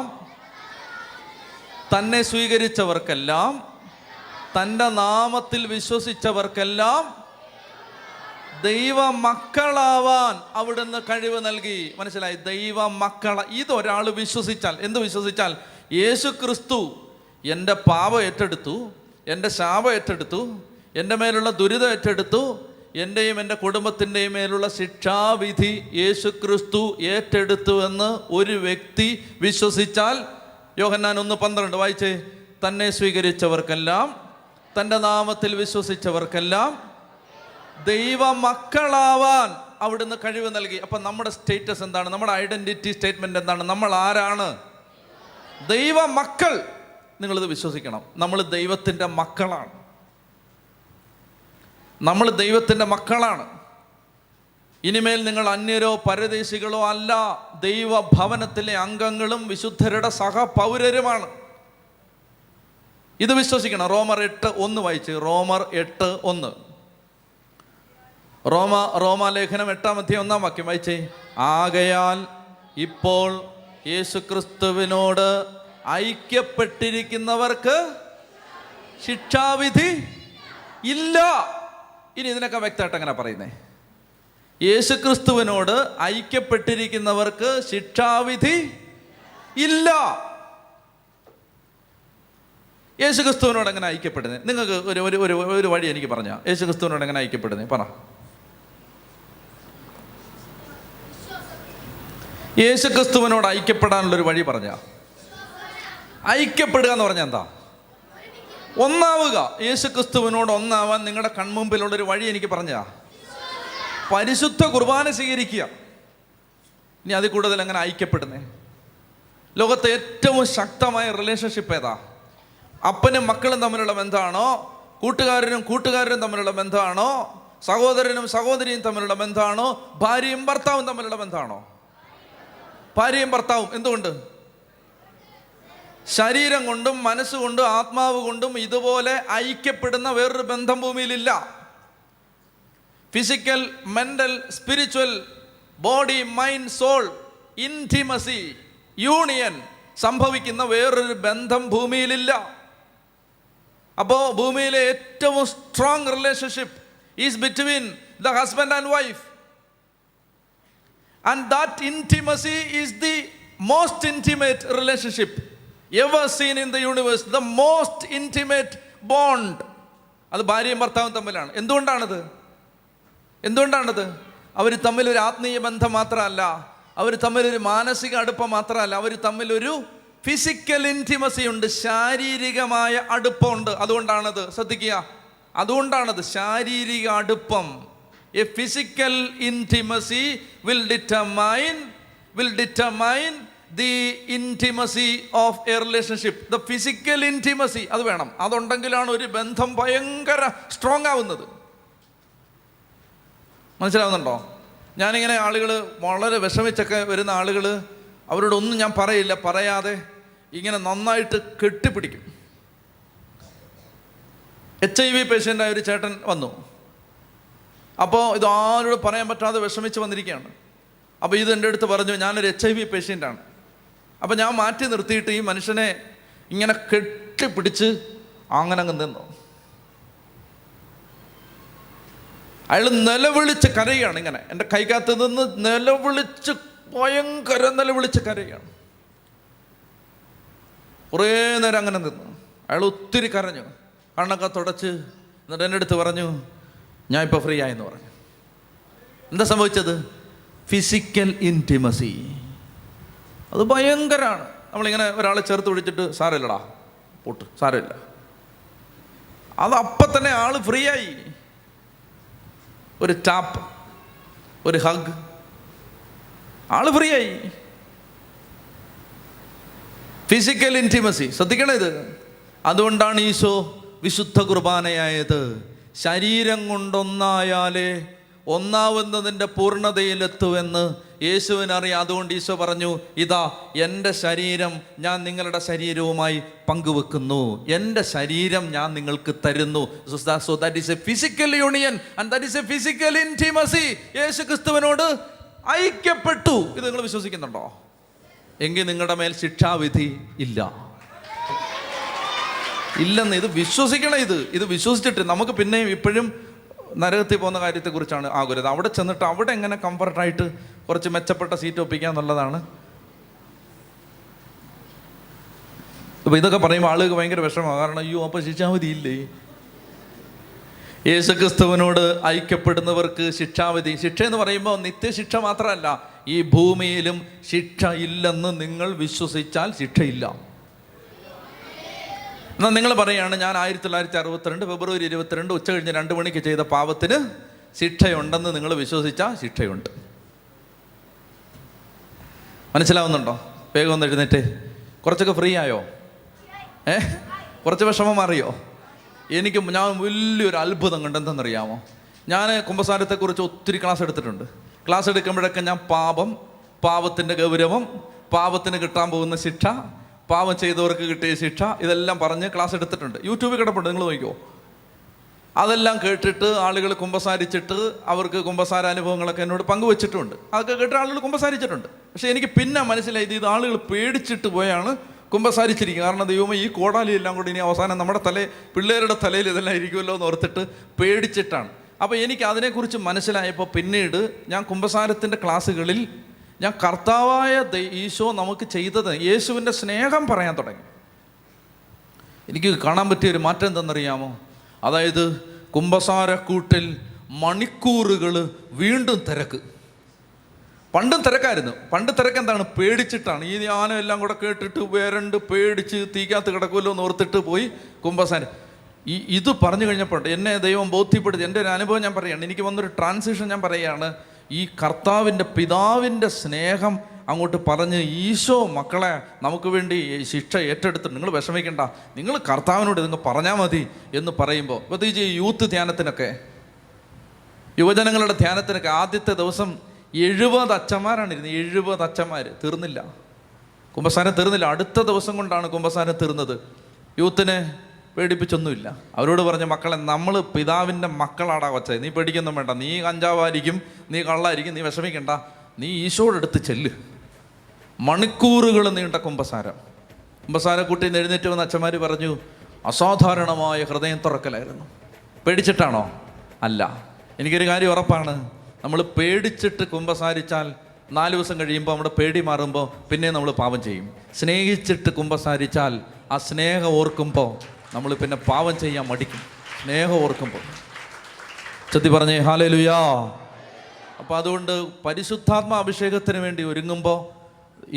തന്നെ സ്വീകരിച്ചവർക്കെല്ലാം തൻ്റെ നാമത്തിൽ വിശ്വസിച്ചവർക്കെല്ലാം ദൈവ മക്കളാവാൻ അവിടുന്ന് കഴിവ് നൽകി. മനസ്സിലായി? ദൈവ മക്കള, ഇതൊരാൾ വിശ്വസിച്ചാൽ, എന്ത് വിശ്വസിച്ചാൽ? യേശു ക്രിസ്തു എൻ്റെ പാപം ഏറ്റെടുത്തു, എൻ്റെ ശാപം ഏറ്റെടുത്തു, എൻ്റെ മേലുള്ള ദുരിതം ഏറ്റെടുത്തു, എൻ്റെയും എൻ്റെ കുടുംബത്തിൻ്റെയും മേലുള്ള ശിക്ഷാവിധി യേശു ക്രിസ്തു ഏറ്റെടുത്തുവെന്ന് ഒരു വ്യക്തി വിശ്വസിച്ചാൽ, യോഹന്നാൻ ഒന്ന് പന്ത്രണ്ട് വായിച്ചേ, തന്നെ സ്വീകരിച്ചവർക്കെല്ലാം തൻ്റെ നാമത്തിൽ വിശ്വസിച്ചവർക്കെല്ലാം ദൈവ മക്കളാവാൻ അവിടുന്ന് കഴിവ് നൽകി. അപ്പം നമ്മുടെ സ്റ്റേറ്റസ് എന്താണ്? നമ്മുടെ ഐഡൻറ്റിറ്റി സ്റ്റേറ്റ്മെൻറ്റ് എന്താണ്? നമ്മൾ ആരാണ്? ദൈവ മക്കൾ. നിങ്ങളിത് വിശ്വസിക്കണം. നമ്മൾ ദൈവത്തിൻ്റെ മക്കളാണ്. നമ്മൾ ദൈവത്തിൻ്റെ മക്കളാണ്. ഇനിമേൽ നിങ്ങൾ അന്യരോ പരദേശികളോ അല്ല, ദൈവ ഭവനത്തിലെ അംഗങ്ങളും വിശുദ്ധരുടെ സഹപൗരരുമാണ്. ഇത് വിശ്വസിക്കണം. റോമർ എട്ട് ഒന്ന് വായിച്ച്, റോമർ എട്ട് ഒന്ന്, റോമ റോമാലേഖനം എട്ടാം അധ്യായം ഒന്നാം വാക്യം വായിച്ചേ. ആകയാൽ ഇപ്പോൾ യേശുക്രിസ്തുവിനോട് ഐക്യപ്പെട്ടിരിക്കുന്നവർക്ക് ശിക്ഷാവിധി ഇല്ല. ഇനി ഇതിനൊക്കെ വ്യക്തമായിട്ട് അങ്ങനെ പറയുന്നേ, യേശുക്രിസ്തുവിനോട് ഐക്യപ്പെട്ടിരിക്കുന്നവർക്ക് ശിക്ഷാവിധി ഇല്ല. യേശുക്രിസ്തുവിനോട് എങ്ങനെ ഐക്യപ്പെടുന്നത്? നിങ്ങൾക്ക് ഒരു ഒരു ഒരു വഴി എനിക്ക് പറഞ്ഞാൽ, യേശുക്രിസ്തുവിനോട് എങ്ങനെ ഐക്യപ്പെടുന്നത് പറ. യേശുക്രിസ്തുവിനോട് ഐക്യപ്പെടാനുള്ളൊരു വഴി പറഞ്ഞാൽ, ഐക്യപ്പെടുക എന്ന് പറഞ്ഞാൽ എന്താ? ഒന്നാവുക. യേശുക്രിസ്തുവിനോട് ഒന്നാവാൻ നിങ്ങളുടെ കൺമുമ്പിലുള്ളൊരു വഴി എനിക്ക് പറഞ്ഞാ, പരിശുദ്ധ കുർബാന സ്വീകരിക്കുക. ഇനി അതിൽ കൂടുതൽ എങ്ങനെ ഐക്യപ്പെടുന്നേ? ലോകത്തെ ഏറ്റവും ശക്തമായ റിലേഷൻഷിപ്പ് ഏതാ? അപ്പനും മക്കളും തമ്മിലുള്ള ബന്ധമാണോ, കൂട്ടുകാരനും കൂട്ടുകാരനും തമ്മിലുള്ള ബന്ധമാണോ, സഹോദരനും സഹോദരിയും തമ്മിലുള്ള ബന്ധമാണോ, ഭാര്യയും ഭർത്താവും തമ്മിലുള്ള ബന്ധമാണോ? ഭാര്യയും ഭർത്താവും. എന്തുകൊണ്ട്? ശരീരം കൊണ്ടും മനസ്സുകൊണ്ടും ആത്മാവ് കൊണ്ടും ഇതുപോലെ ഐക്യപ്പെടുന്ന വേറൊരു ബന്ധം ഭൂമിയിലില്ല. Physical, mental, spiritual, body, mind, soul, intimacy, union സംഭവിക്കുന്ന വേറൊരു ബന്ധം ഭൂമിയിലില്ല. അപ്പോൾ ഭൂമിയിലെ ഏറ്റവും strong relationship is between the husband and wife, and that intimacy is the most intimate relationship ever seen in the universe, the most intimate bond. അത് ഭാര്യയും ഭർത്താവും തമ്മിലാണ്. എന്തുകൊണ്ടാണത്? എന്തുകൊണ്ടാണത്? അവർ തമ്മിലൊരു ആത്മീയ ബന്ധം മാത്രമല്ല, അവർ തമ്മിലൊരു മാനസിക അടുപ്പം മാത്രമല്ല, അവർ തമ്മിലൊരു ഫിസിക്കൽ ഇൻറ്റിമസി ഉണ്ട്, ശാരീരികമായ അടുപ്പമുണ്ട്. അതുകൊണ്ടാണത്. ശ്രദ്ധിക്കുക, അതുകൊണ്ടാണത് ശാരീരിക അടുപ്പം. A physical intimacy will determine will determine the intimacy of a relationship, the physical intimacy. അത് വേണം. അതുണ്ടെങ്കിലാണ് ഒരു ബന്ധം ഭയങ്കര സ്ട്രോങ് ആവുന്നത്. മനസ്സിലാവുന്നുണ്ടോ? ഞാനിങ്ങനെ ആളുകൾ വളരെ വിഷമിച്ചൊക്കെ വരുന്ന ആളുകൾ, അവരോടൊന്നും ഞാൻ പറയില്ല, പറയാതെ ഇങ്ങനെ നന്നായിട്ട് കെട്ടിപ്പിടിക്കും. എച്ച് ഐ വി പേഷ്യൻ്റായ ഒരു ചേട്ടൻ വന്നു. അപ്പോൾ ഇതാരോട് പറയാൻ പറ്റാതെ വിഷമിച്ച് വന്നിരിക്കുകയാണ്. അപ്പോൾ ഇത് എൻ്റെ അടുത്ത് പറഞ്ഞു, ഞാനൊരു എച്ച് ഐ വി പേഷ്യൻ്റാണ്. അപ്പോൾ ഞാൻ മാറ്റി നിർത്തിയിട്ട് ഈ മനുഷ്യനെ ഇങ്ങനെ കെട്ടിപ്പിടിച്ച് അങ്ങനെ അങ്ങ് നിന്നു. അയാൾ നിലവിളിച്ച് കരയുകയാണ്, ഇങ്ങനെ എൻ്റെ കൈക്കകത്ത് നിന്ന് നിലവിളിച്ച് ഭയങ്കര നിലവിളിച്ച് കരയുകയാണ്. കുറേ നേരം അങ്ങനെ നിന്നു. അയാൾ ഒത്തിരി കരഞ്ഞു, കണ്ണൊക്കെ തുടച്ച്. എന്നിട്ട് എൻ്റെ അടുത്ത് പറഞ്ഞു, ഞാൻ ഇപ്പോൾ ഫ്രീ ആയെന്ന് പറഞ്ഞു. എന്താ സംഭവിച്ചത്? Physical intimacy. അത് ഭയങ്കരമാണ്. നമ്മളിങ്ങനെ ഒരാളെ ചേർത്ത് പിടിച്ചിട്ട് സാരമില്ലടാ പൊട്ട്, സാരമില്ല, അത് അപ്പം തന്നെ ആൾ ഫ്രീ ആയി. ഒരു ടാപ്പ്, ഒരു ഹഗ്, ആള് ഫ്രീ ആയി. ഫിസിക്കൽ ഇൻറ്റിമസി, ശ്രദ്ധിക്കണേ ഇത്. അതുകൊണ്ടാണ് ഈശോ വിശുദ്ധ കുർബാനയായത്. ശരീരം കൊണ്ടൊന്നായാലേ ഒന്നാവുന്നതിൻ്റെ പൂർണ്ണതയിലെത്തുമെന്ന് യേശുവിനറിയാം. അതുകൊണ്ട് ഈശോ പറഞ്ഞു, ഇതാ എൻ്റെ ശരീരം ഞാൻ നിങ്ങളുടെ ശരീരവുമായി പങ്കുവെക്കുന്നു, എൻ്റെ ശരീരം ഞാൻ നിങ്ങൾക്ക് തരുന്നു. So that is a physical union and that is a physical intimacy. യേശു ക്രിസ്തുവിനോട് ഐക്യപ്പെട്ടു. ഇത് നിങ്ങൾ വിശ്വസിക്കുന്നുണ്ടോ? എങ്കിൽ നിങ്ങളുടെ മേൽ ശിക്ഷാവിധി ഇല്ല, ഇല്ലെന്ന് ഇത് വിശ്വസിക്കണം. ഇത് ഇത് വിശ്വസിച്ചിട്ട് നമുക്ക് പിന്നെയും ഇപ്പോഴും നരകത്തിൽ പോകുന്ന കാര്യത്തെക്കുറിച്ചാണ് ആകുലത. അവിടെ ചെന്നിട്ട് അവിടെ എങ്ങനെ കംഫർട്ടായിട്ട് കുറച്ച് മെച്ചപ്പെട്ട സീറ്റ് ഒപ്പിക്കുക എന്നുള്ളതാണ്. അപ്പോൾ ഇതൊക്കെ പറയുമ്പോൾ ആളുകൾക്ക് ഭയങ്കര വിഷമമാണ്. കാരണം അയ്യോ അപ്പോൾ ശിക്ഷാവിധി ഇല്ലേ? യേശുക്രിസ്തുവിനോട് ഐക്യപ്പെടുന്നവർക്ക് ശിക്ഷാവിധി, ശിക്ഷ എന്ന് പറയുമ്പോൾ നിത്യശിക്ഷ മാത്രമല്ല, ഈ ഭൂമിയിലും ശിക്ഷ ഇല്ലെന്ന് നിങ്ങൾ വിശ്വസിച്ചാൽ ശിക്ഷയില്ല. എന്നാൽ നിങ്ങൾ പറയുകയാണ്, ഞാൻ ആയിരത്തി തൊള്ളായിരത്തി അറുപത്തിരണ്ട് ഫെബ്രുവരി ഇരുപത്തിരണ്ട് ഉച്ച കഴിഞ്ഞ് രണ്ട് മണിക്ക് ചെയ്ത പാപത്തിന് ശിക്ഷയുണ്ടെന്ന് നിങ്ങൾ വിശ്വസിച്ചാൽ ശിക്ഷയുണ്ട്. മനസ്സിലാവുന്നുണ്ടോ? വേഗം ഒന്ന് എഴുന്നേറ്റ്. കുറച്ചൊക്കെ ഫ്രീ ആയോ? ഏ കുറച്ച് വിഷമം മാറിയോ? എനിക്ക് ഞാൻ വലിയൊരു അത്ഭുതം കണ്ടെന്നറിയാമോ? ഞാൻ കുമ്പസാരത്തെക്കുറിച്ച് ഒത്തിരി ക്ലാസ് എടുത്തിട്ടുണ്ട്. ക്ലാസ് എടുക്കുമ്പോഴൊക്കെ ഞാൻ പാപം, പാപത്തിൻ്റെ ഗൗരവം, പാപത്തിന് കിട്ടാൻ പോകുന്ന ശിക്ഷ, പാപം ചെയ്തവർക്ക് കിട്ടിയ ശിക്ഷ, ഇതെല്ലാം പറഞ്ഞ് ക്ലാസ് എടുത്തിട്ടുണ്ട്. യൂട്യൂബിൽ കിടപ്പുണ്ട്, നിങ്ങൾ നോക്കിക്കോ. അതെല്ലാം കേട്ടിട്ട് ആളുകൾ കുമ്പസാരിച്ചിട്ട് അവർക്ക് കുമ്പസാരാനുഭവങ്ങളൊക്കെ എന്നോട് പങ്കുവെച്ചിട്ടുണ്ട്. അതൊക്കെ കേട്ടിട്ട് ആളുകൾ കുമ്പസാരിച്ചിട്ടുണ്ട്. പക്ഷേ എനിക്ക് പിന്നെ മനസ്സിലായത് ഇത് ആളുകൾ പേടിച്ചിട്ട് പോയാണ് കുമ്പസാരിച്ചിരിക്കുക. കാരണം ദൈവമേ, ഈ കോടാലി എല്ലാം കൂടി ഇനി അവസാനം നമ്മുടെ തലേ പിള്ളേരുടെ തലയിൽ ഇതെല്ലാം ഇരിക്കുമല്ലോ എന്ന് ഓർത്തിട്ട് പേടിച്ചിട്ടാണ്. അപ്പോൾ എനിക്ക് അതിനെക്കുറിച്ച് മനസ്സിലായപ്പോൾ പിന്നീട് ഞാൻ കുമ്പസാരത്തിൻ്റെ ക്ലാസ്സുകളിൽ ഞാൻ കർത്താവായ ഈശോ നമുക്ക് ചെയ്തത്, യേശുവിൻ്റെ സ്നേഹം പറയാൻ തുടങ്ങി. എനിക്ക് കാണാൻ പറ്റിയ ഒരു മാറ്റം എന്തെന്നറിയാമോ? അതായത് കുമ്പസാരക്കൂട്ടിൽ മണിക്കൂറുകൾ വീണ്ടും തിരക്ക്. പണ്ടും തിരക്കായിരുന്നു. പണ്ട് തിരക്ക് എന്താണ്? പേടിച്ചിട്ടാണ്. ഈ ധ്യാനം എല്ലാം കൂടെ കേട്ടിട്ട് വേരണ്ട് പേടിച്ച് തീക്കാത്ത കിടക്കുമല്ലോ എന്ന് ഓർത്തിട്ട് പോയി കുമ്പസാരം. ഈ ഇത് പറഞ്ഞു കഴിഞ്ഞപ്പോൾ എന്നെ ദൈവം ബോധ്യപ്പെടുത്തി. എൻ്റെ ഒരു അനുഭവം ഞാൻ പറയുകയാണ്. എനിക്ക് വന്നൊരു ട്രാൻസിഷൻ ഞാൻ പറയുകയാണ്. ഈ കർത്താവിൻ്റെ പിതാവിൻ്റെ സ്നേഹം അങ്ങോട്ട് പറഞ്ഞ്, ഈശോ മക്കളെ നമുക്ക് വേണ്ടി ശിക്ഷ ഏറ്റെടുത്തിട്ട് നിങ്ങൾ വിഷമിക്കേണ്ട, നിങ്ങൾ കർത്താവിനോട് ഇതൊക്കെ പറഞ്ഞാൽ മതി എന്ന് പറയുമ്പോൾ, പ്രത്യേകിച്ച് ഈ യൂത്ത് ധ്യാനത്തിനൊക്കെ, യുവജനങ്ങളുടെ ധ്യാനത്തിനൊക്കെ ആദ്യത്തെ ദിവസം എഴുപത് അച്ഛന്മാരാണ് ഇരുന്നത്. എഴുപത് അച്ഛന്മാർ തീർന്നില്ല, കുമ്പസാരം തീർന്നില്ല. അടുത്ത ദിവസം കൊണ്ടാണ് കുമ്പസാരം തീർന്നത്. യൂത്തിനെ പേടിപ്പിച്ചൊന്നുമില്ല. അവരോട് പറഞ്ഞ, മക്കളെ നമ്മൾ പിതാവിൻ്റെ മക്കളാടാ വച്ചത്, നീ പേടിക്കൊന്നും വേണ്ട, നീ കഞ്ചാവായിരിക്കും, നീ കള്ളായിരിക്കും, നീ വിഷമിക്കണ്ട, നീ ഈശോടെടുത്ത് ചെല്ല്. മണിക്കൂറുകൾ നീണ്ട കുമ്പസാരം. കുമ്പസാരക്കൂട്ടി എഴുന്നേറ്റ് വന്ന അച്ഛന്മാർ പറഞ്ഞു, അസാധാരണമായ ഹൃദയം തുറക്കലായിരുന്നു. പേടിച്ചിട്ടാണോ? അല്ല. എനിക്കൊരു കാര്യം ഉറപ്പാണ്, നമ്മൾ പേടിച്ചിട്ട് കുമ്പസാരിച്ചാൽ നാല് ദിവസം കഴിയുമ്പോൾ നമ്മുടെ പേടി മാറുമ്പോൾ പിന്നെ നമ്മൾ പാപം ചെയ്യും. സ്നേഹിച്ചിട്ട് കുമ്പസാരിച്ചാൽ ആ സ്നേഹം ഓർക്കുമ്പോൾ നമ്മൾ പിന്നെ പാവം ചെയ്യാൻ മടിക്കും, സ്നേഹം ഓർക്കുമ്പോൾ. ചത്തി പറഞ്ഞേ ഹല്ലേലൂയാ. അപ്പോൾ അതുകൊണ്ട് പരിശുദ്ധാത്മ അഭിഷേകത്തിന് വേണ്ടി ഒരുങ്ങുമ്പോൾ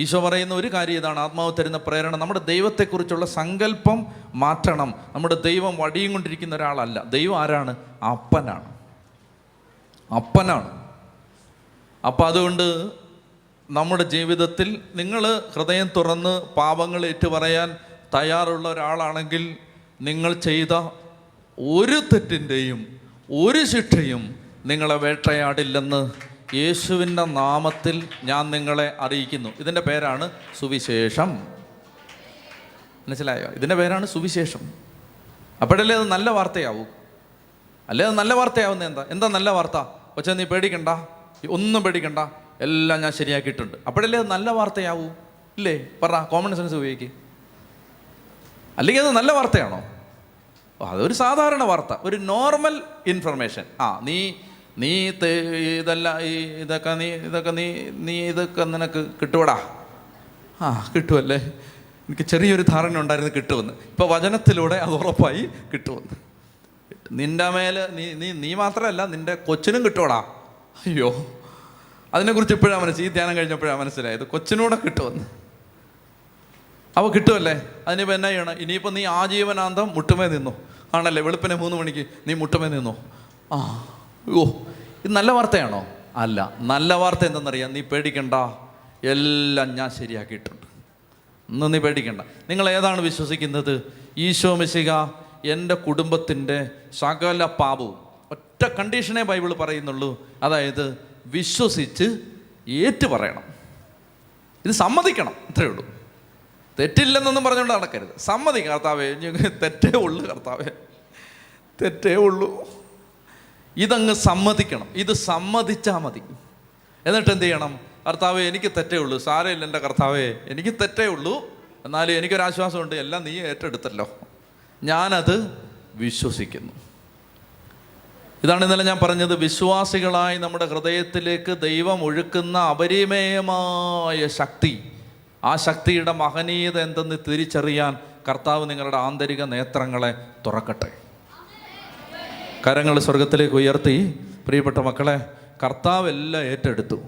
ഈശോ പറയുന്ന ഒരു കാര്യം ഇതാണ്, ആത്മാവ് തരുന്ന പ്രേരണ. നമ്മുടെ ദൈവത്തെക്കുറിച്ചുള്ള സങ്കല്പം മാറ്റണം. നമ്മുടെ ദൈവം വടിയും കൊണ്ടിരിക്കുന്ന ഒരാളല്ല. ദൈവം ആരാണ്? അപ്പനാണ്, അപ്പനാണ്. അപ്പം അതുകൊണ്ട് നമ്മുടെ ജീവിതത്തിൽ നിങ്ങൾ ഹൃദയം തുറന്ന് പാപങ്ങൾ ഏറ്റുപറയാൻ തയ്യാറുള്ള ഒരാളാണെങ്കിൽ നിങ്ങൾ ചെയ്ത ഒരു തെറ്റിൻ്റെയും ഒരു ശിക്ഷയും നിങ്ങളെ വേട്ടയാടില്ലെന്ന് യേശുവിൻ്റെ നാമത്തിൽ ഞാൻ നിങ്ങളെ അറിയിക്കുന്നു. ഇതിൻ്റെ പേരാണ് സുവിശേഷം. മനസ്സിലായോ? ഇതിൻ്റെ പേരാണ് സുവിശേഷം. അപ്പോഴല്ലേ അത് നല്ല വാർത്തയാവൂ. അല്ലേ അത് നല്ല വാർത്തയാവുന്നത് എന്താ എന്താ നല്ല വാർത്ത? പക്ഷേ നീ പേടിക്കണ്ട, ഒന്നും പേടിക്കണ്ട, എല്ലാം ഞാൻ ശരിയാക്കിയിട്ടുണ്ട്. അപ്പോഴല്ലേ അത് നല്ല വാർത്തയാവൂ. ഇല്ലേ? പറ, കോമൺ സെൻസ് ഉപയോഗിക്കുക. അല്ലെങ്കിൽ അത് നല്ല വാർത്തയാണോ? അതൊരു സാധാരണ വാർത്ത, ഒരു നോർമൽ ഇൻഫർമേഷൻ. ആ നീ നീ ഇതല്ല ഇതൊക്കെ നീ ഇതൊക്കെ നീ നീ ഇതൊക്കെ നിനക്ക് കിട്ടുവടാ. ആ കിട്ടുമല്ലേ? എനിക്ക് ചെറിയൊരു ധാരണ ഉണ്ടായിരുന്നു കിട്ടുമെന്ന്. ഇപ്പോൾ വചനത്തിലൂടെ അത് ഉറപ്പായി കിട്ടുമെന്ന്. നിൻ്റെ മേൽ നീ നീ നീ മാത്രമല്ല, നിൻ്റെ കൊച്ചിനും കിട്ടുവടാ. അയ്യോ, അതിനെക്കുറിച്ച് ഇപ്പോഴാണ് മനസ്സിൽ, ഈ ധ്യാനം കഴിഞ്ഞപ്പോഴാണ് മനസ്സിലായത്, കൊച്ചിനൂടെ കിട്ടുമെന്ന്. അപ്പോൾ കിട്ടുമല്ലേ? അതിനിപ്പോൾ എന്നാ ചെയ്യണം? ഇനിയിപ്പോൾ നീ ആജീവനാന്തം മുട്ടുമേ നിന്നു ആണല്ലേ? വെളുപ്പിനെ മൂന്ന് മണിക്ക് നീ മുട്ടുമേ നിന്നു. ആ ഓ, ഇത് നല്ല വാർത്തയാണോ? അല്ല, നല്ല വാർത്ത എന്തെന്നറിയാം, നീ പേടിക്കണ്ട, എല്ലാം ഞാൻ ശരിയാക്കിയിട്ടുണ്ട്. ഒന്നും നീ പേടിക്കണ്ട. നിങ്ങൾ ഏതാണ് വിശ്വസിക്കുന്നത്? ഈശോ മിശിഹ എൻ്റെ കുടുംബത്തിൻ്റെ സകല പാപവും, ഒറ്റ കണ്ടീഷനേ ബൈബിൾ പറയുന്നുള്ളൂ, അതായത് വിശ്വസിച്ച് ഏറ്റു പറയണം, ഇത് സമ്മതിക്കണം, അത്രയേ ഉള്ളൂ. തെറ്റില്ലെന്നൊന്നും പറഞ്ഞുകൊണ്ട് നടക്കരുത്. സമ്മതി കർത്താവേ, തെറ്റേ ഉള്ളൂ കർത്താവേ, തെറ്റേ ഉള്ളൂ, ഇതങ്ങ് സമ്മതിക്കണം. ഇത് സമ്മതിച്ചാൽ മതി. എന്നിട്ട് എന്ത് ചെയ്യണം? കർത്താവേ എനിക്ക് തെറ്റേ ഉള്ളൂ, സാരമില്ല എൻ്റെ കർത്താവേ, എനിക്ക് തെറ്റേ ഉള്ളൂ, എന്നാലും എനിക്കൊരാശ്വാസമുണ്ട്, എല്ലാം നീ ഏറ്റെടുത്തല്ലോ, ഞാനത് വിശ്വസിക്കുന്നു. ഇതാണ് ഇന്നലെ ഞാൻ പറഞ്ഞത്, വിശ്വാസികളായി നമ്മുടെ ഹൃദയത്തിലേക്ക് ദൈവം ഒഴുക്കുന്ന അപരിമേയമായ ശക്തി, ആ ശക്തിയുടെ മഹനീയത എന്തെന്ന് തിരിച്ചറിയാൻ കർത്താവ് നിങ്ങളുടെ ആന്തരിക നേത്രങ്ങളെ തുറക്കട്ടെ. കരങ്ങൾ സ്വർഗത്തിലേക്ക് ഉയർത്തി, പ്രിയപ്പെട്ട മക്കളെ, കർത്താവ് എല്ലാം ഏറ്റെടുത്തു,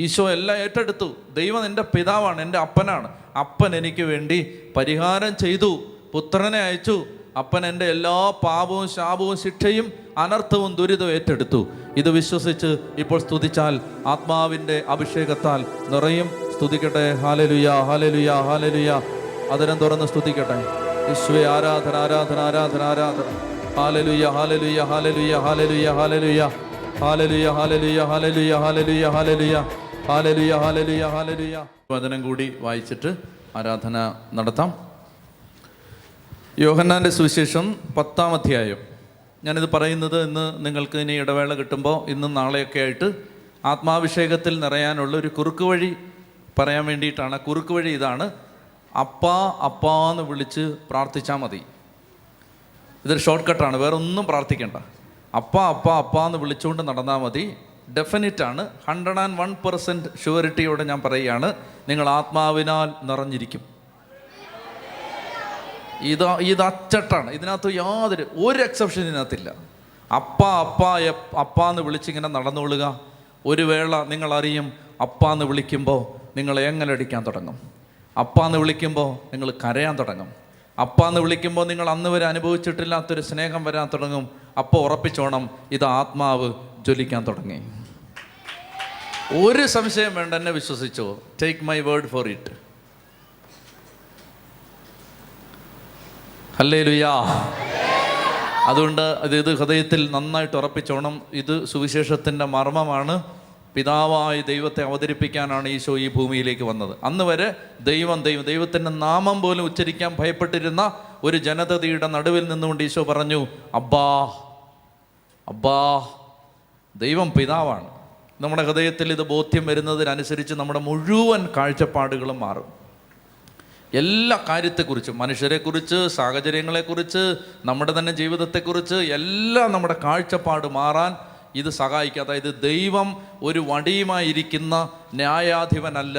ഈശോ എല്ലാം ഏറ്റെടുത്തു. ദൈവം എൻ്റെ പിതാവാണ്, എൻ്റെ അപ്പനാണ്, അപ്പൻ എനിക്ക് വേണ്ടി പരിഹാരം ചെയ്തു, പുത്രനെ അയച്ചു, അപ്പൻ എൻ്റെ എല്ലാ പാപവും ശാപവും ശിക്ഷയും അനർത്ഥവും ദുരിതവും ഏറ്റെടുത്തു. ഇത് വിശ്വസിച്ച് ഇപ്പോൾ സ്തുതിച്ചാൽ ആത്മാവിൻ്റെ അഭിഷേകത്താൽ നിറയും. സ്തുതിക്കട്ടെ. ഹല്ലേലൂയ, ഹല്ലേലൂയ, ഹല്ലേലൂയ. അതിനെ തുറന്ന് സ്തുതിക്കട്ടെ. യേശുവേ ആരാധന, ആരാധന, ആരാധന, ആരാധന. ഹല്ലേലൂയ, hallelujah, hallelujah, hallelujah, hallelujah, hallelujah, hallelujah, hallelujah, hallelujah, hallelujah, hallelujah, hallelujah, ഹല്ലേലൂയ. വചനം കൂടി വായിച്ചിട്ട് ആരാധന നടത്താം. യോഹന്നാൻ്റെ സുവിശേഷം പത്താം അധ്യായം. ഞാനിത് പറയുന്നത് ഇന്ന് നിങ്ങൾക്ക് ഇനി ഇടവേള കിട്ടുമ്പോൾ ഇന്നും നാളെയൊക്കെ ആയിട്ട് ആത്മാഭിഷേകത്തിൽ നിറയാനുള്ള ഒരു കുറുക്ക് വഴി പറയാൻ വേണ്ടിയിട്ടാണ്. കുറുക്ക് വഴി ഇതാണ്, അപ്പാ അപ്പാ എന്ന് വിളിച്ച് പ്രാർത്ഥിച്ചാൽ മതി. ഇതൊരു ഷോർട്ട് കട്ടാണ്, വേറെ ഒന്നും പ്രാർത്ഥിക്കേണ്ട. അപ്പാ അപ്പാ അപ്പാ എന്ന് വിളിച്ചുകൊണ്ട് നടന്നാൽ മതി. ഡെഫിനിറ്റാണ്, ഹൺഡ്രഡ് ആൻഡ് വൺ പെർസെൻറ്റ് ഷുവറിറ്റിയോടെ ഞാൻ പറയുകയാണ്, നിങ്ങൾ ആത്മാവിനാൽ നിറഞ്ഞിരിക്കും. ഇത് ഇത് അച്ചട്ടാണ്, ഇതിനകത്ത് യാതൊരു ഒരു എക്സെപ്ഷൻ ഇതിനകത്തില്ല. അപ്പാ അപ്പാ അപ്പാ എന്ന് വിളിച്ചിങ്ങനെ നടന്നുകൊള്ളുക. ഒരു വേള നിങ്ങളറിയും, അപ്പാ എന്ന് വിളിക്കുമ്പോൾ നിങ്ങൾ ഏങ്ങലടിക്കാൻ തുടങ്ങും, അപ്പാന്ന് വിളിക്കുമ്പോൾ നിങ്ങൾ കരയാൻ തുടങ്ങും, അപ്പാന്ന് വിളിക്കുമ്പോൾ നിങ്ങൾ അന്ന് വരെ അനുഭവിച്ചിട്ടില്ലാത്തൊരു സ്നേഹം വരാൻ തുടങ്ങും. അപ്പോൾ ഉറപ്പിച്ചോണം, ഇത് ആത്മാവ് ജ്വലിക്കാൻ തുടങ്ങി. ഒരു സംശയം വേണ്ട, എന്നെ വിശ്വസിച്ചോ, take my word for it. ഹല്ലേലൂയാ. അതുകൊണ്ട് ഇത് ഇത് ഹൃദയത്തിൽ നന്നായിട്ട് ഉറപ്പിച്ചോണം. ഇത് സുവിശേഷത്തിൻ്റെ മർമ്മമാണ്. പിതാവായി ദൈവത്തെ അവതരിപ്പിക്കാനാണ് ഈശോ ഈ ഭൂമിയിലേക്ക് വന്നത്. അന്ന് വരെ ദൈവം ദൈവം ദൈവത്തിൻ്റെ നാമം പോലും ഉച്ചരിക്കാൻ ഭയപ്പെട്ടിരുന്ന ഒരു ജനതയുടെ നടുവിൽ നിന്നുകൊണ്ട് ഈശോ പറഞ്ഞു, അബ്ബാ അബ്ബാ. ദൈവം പിതാവാണ്. നമ്മുടെ ഹൃദയത്തിൽ ഇത് ബോധ്യം വരുന്നതിനനുസരിച്ച് നമ്മുടെ മുഴുവൻ കാഴ്ചപ്പാടുകളും മാറും. എല്ലാ കാര്യത്തെക്കുറിച്ചും, മനുഷ്യരെക്കുറിച്ച്, സാഹചര്യങ്ങളെക്കുറിച്ച്, നമ്മുടെ തന്നെ ജീവിതത്തെക്കുറിച്ച് എല്ലാം നമ്മുടെ കാഴ്ചപ്പാട് മാറാൻ ഇത് സഹായിക്കുക. അതായത് ദൈവം ഒരു വടിയുമായിരിക്കുന്ന ന്യായാധിപനല്ല,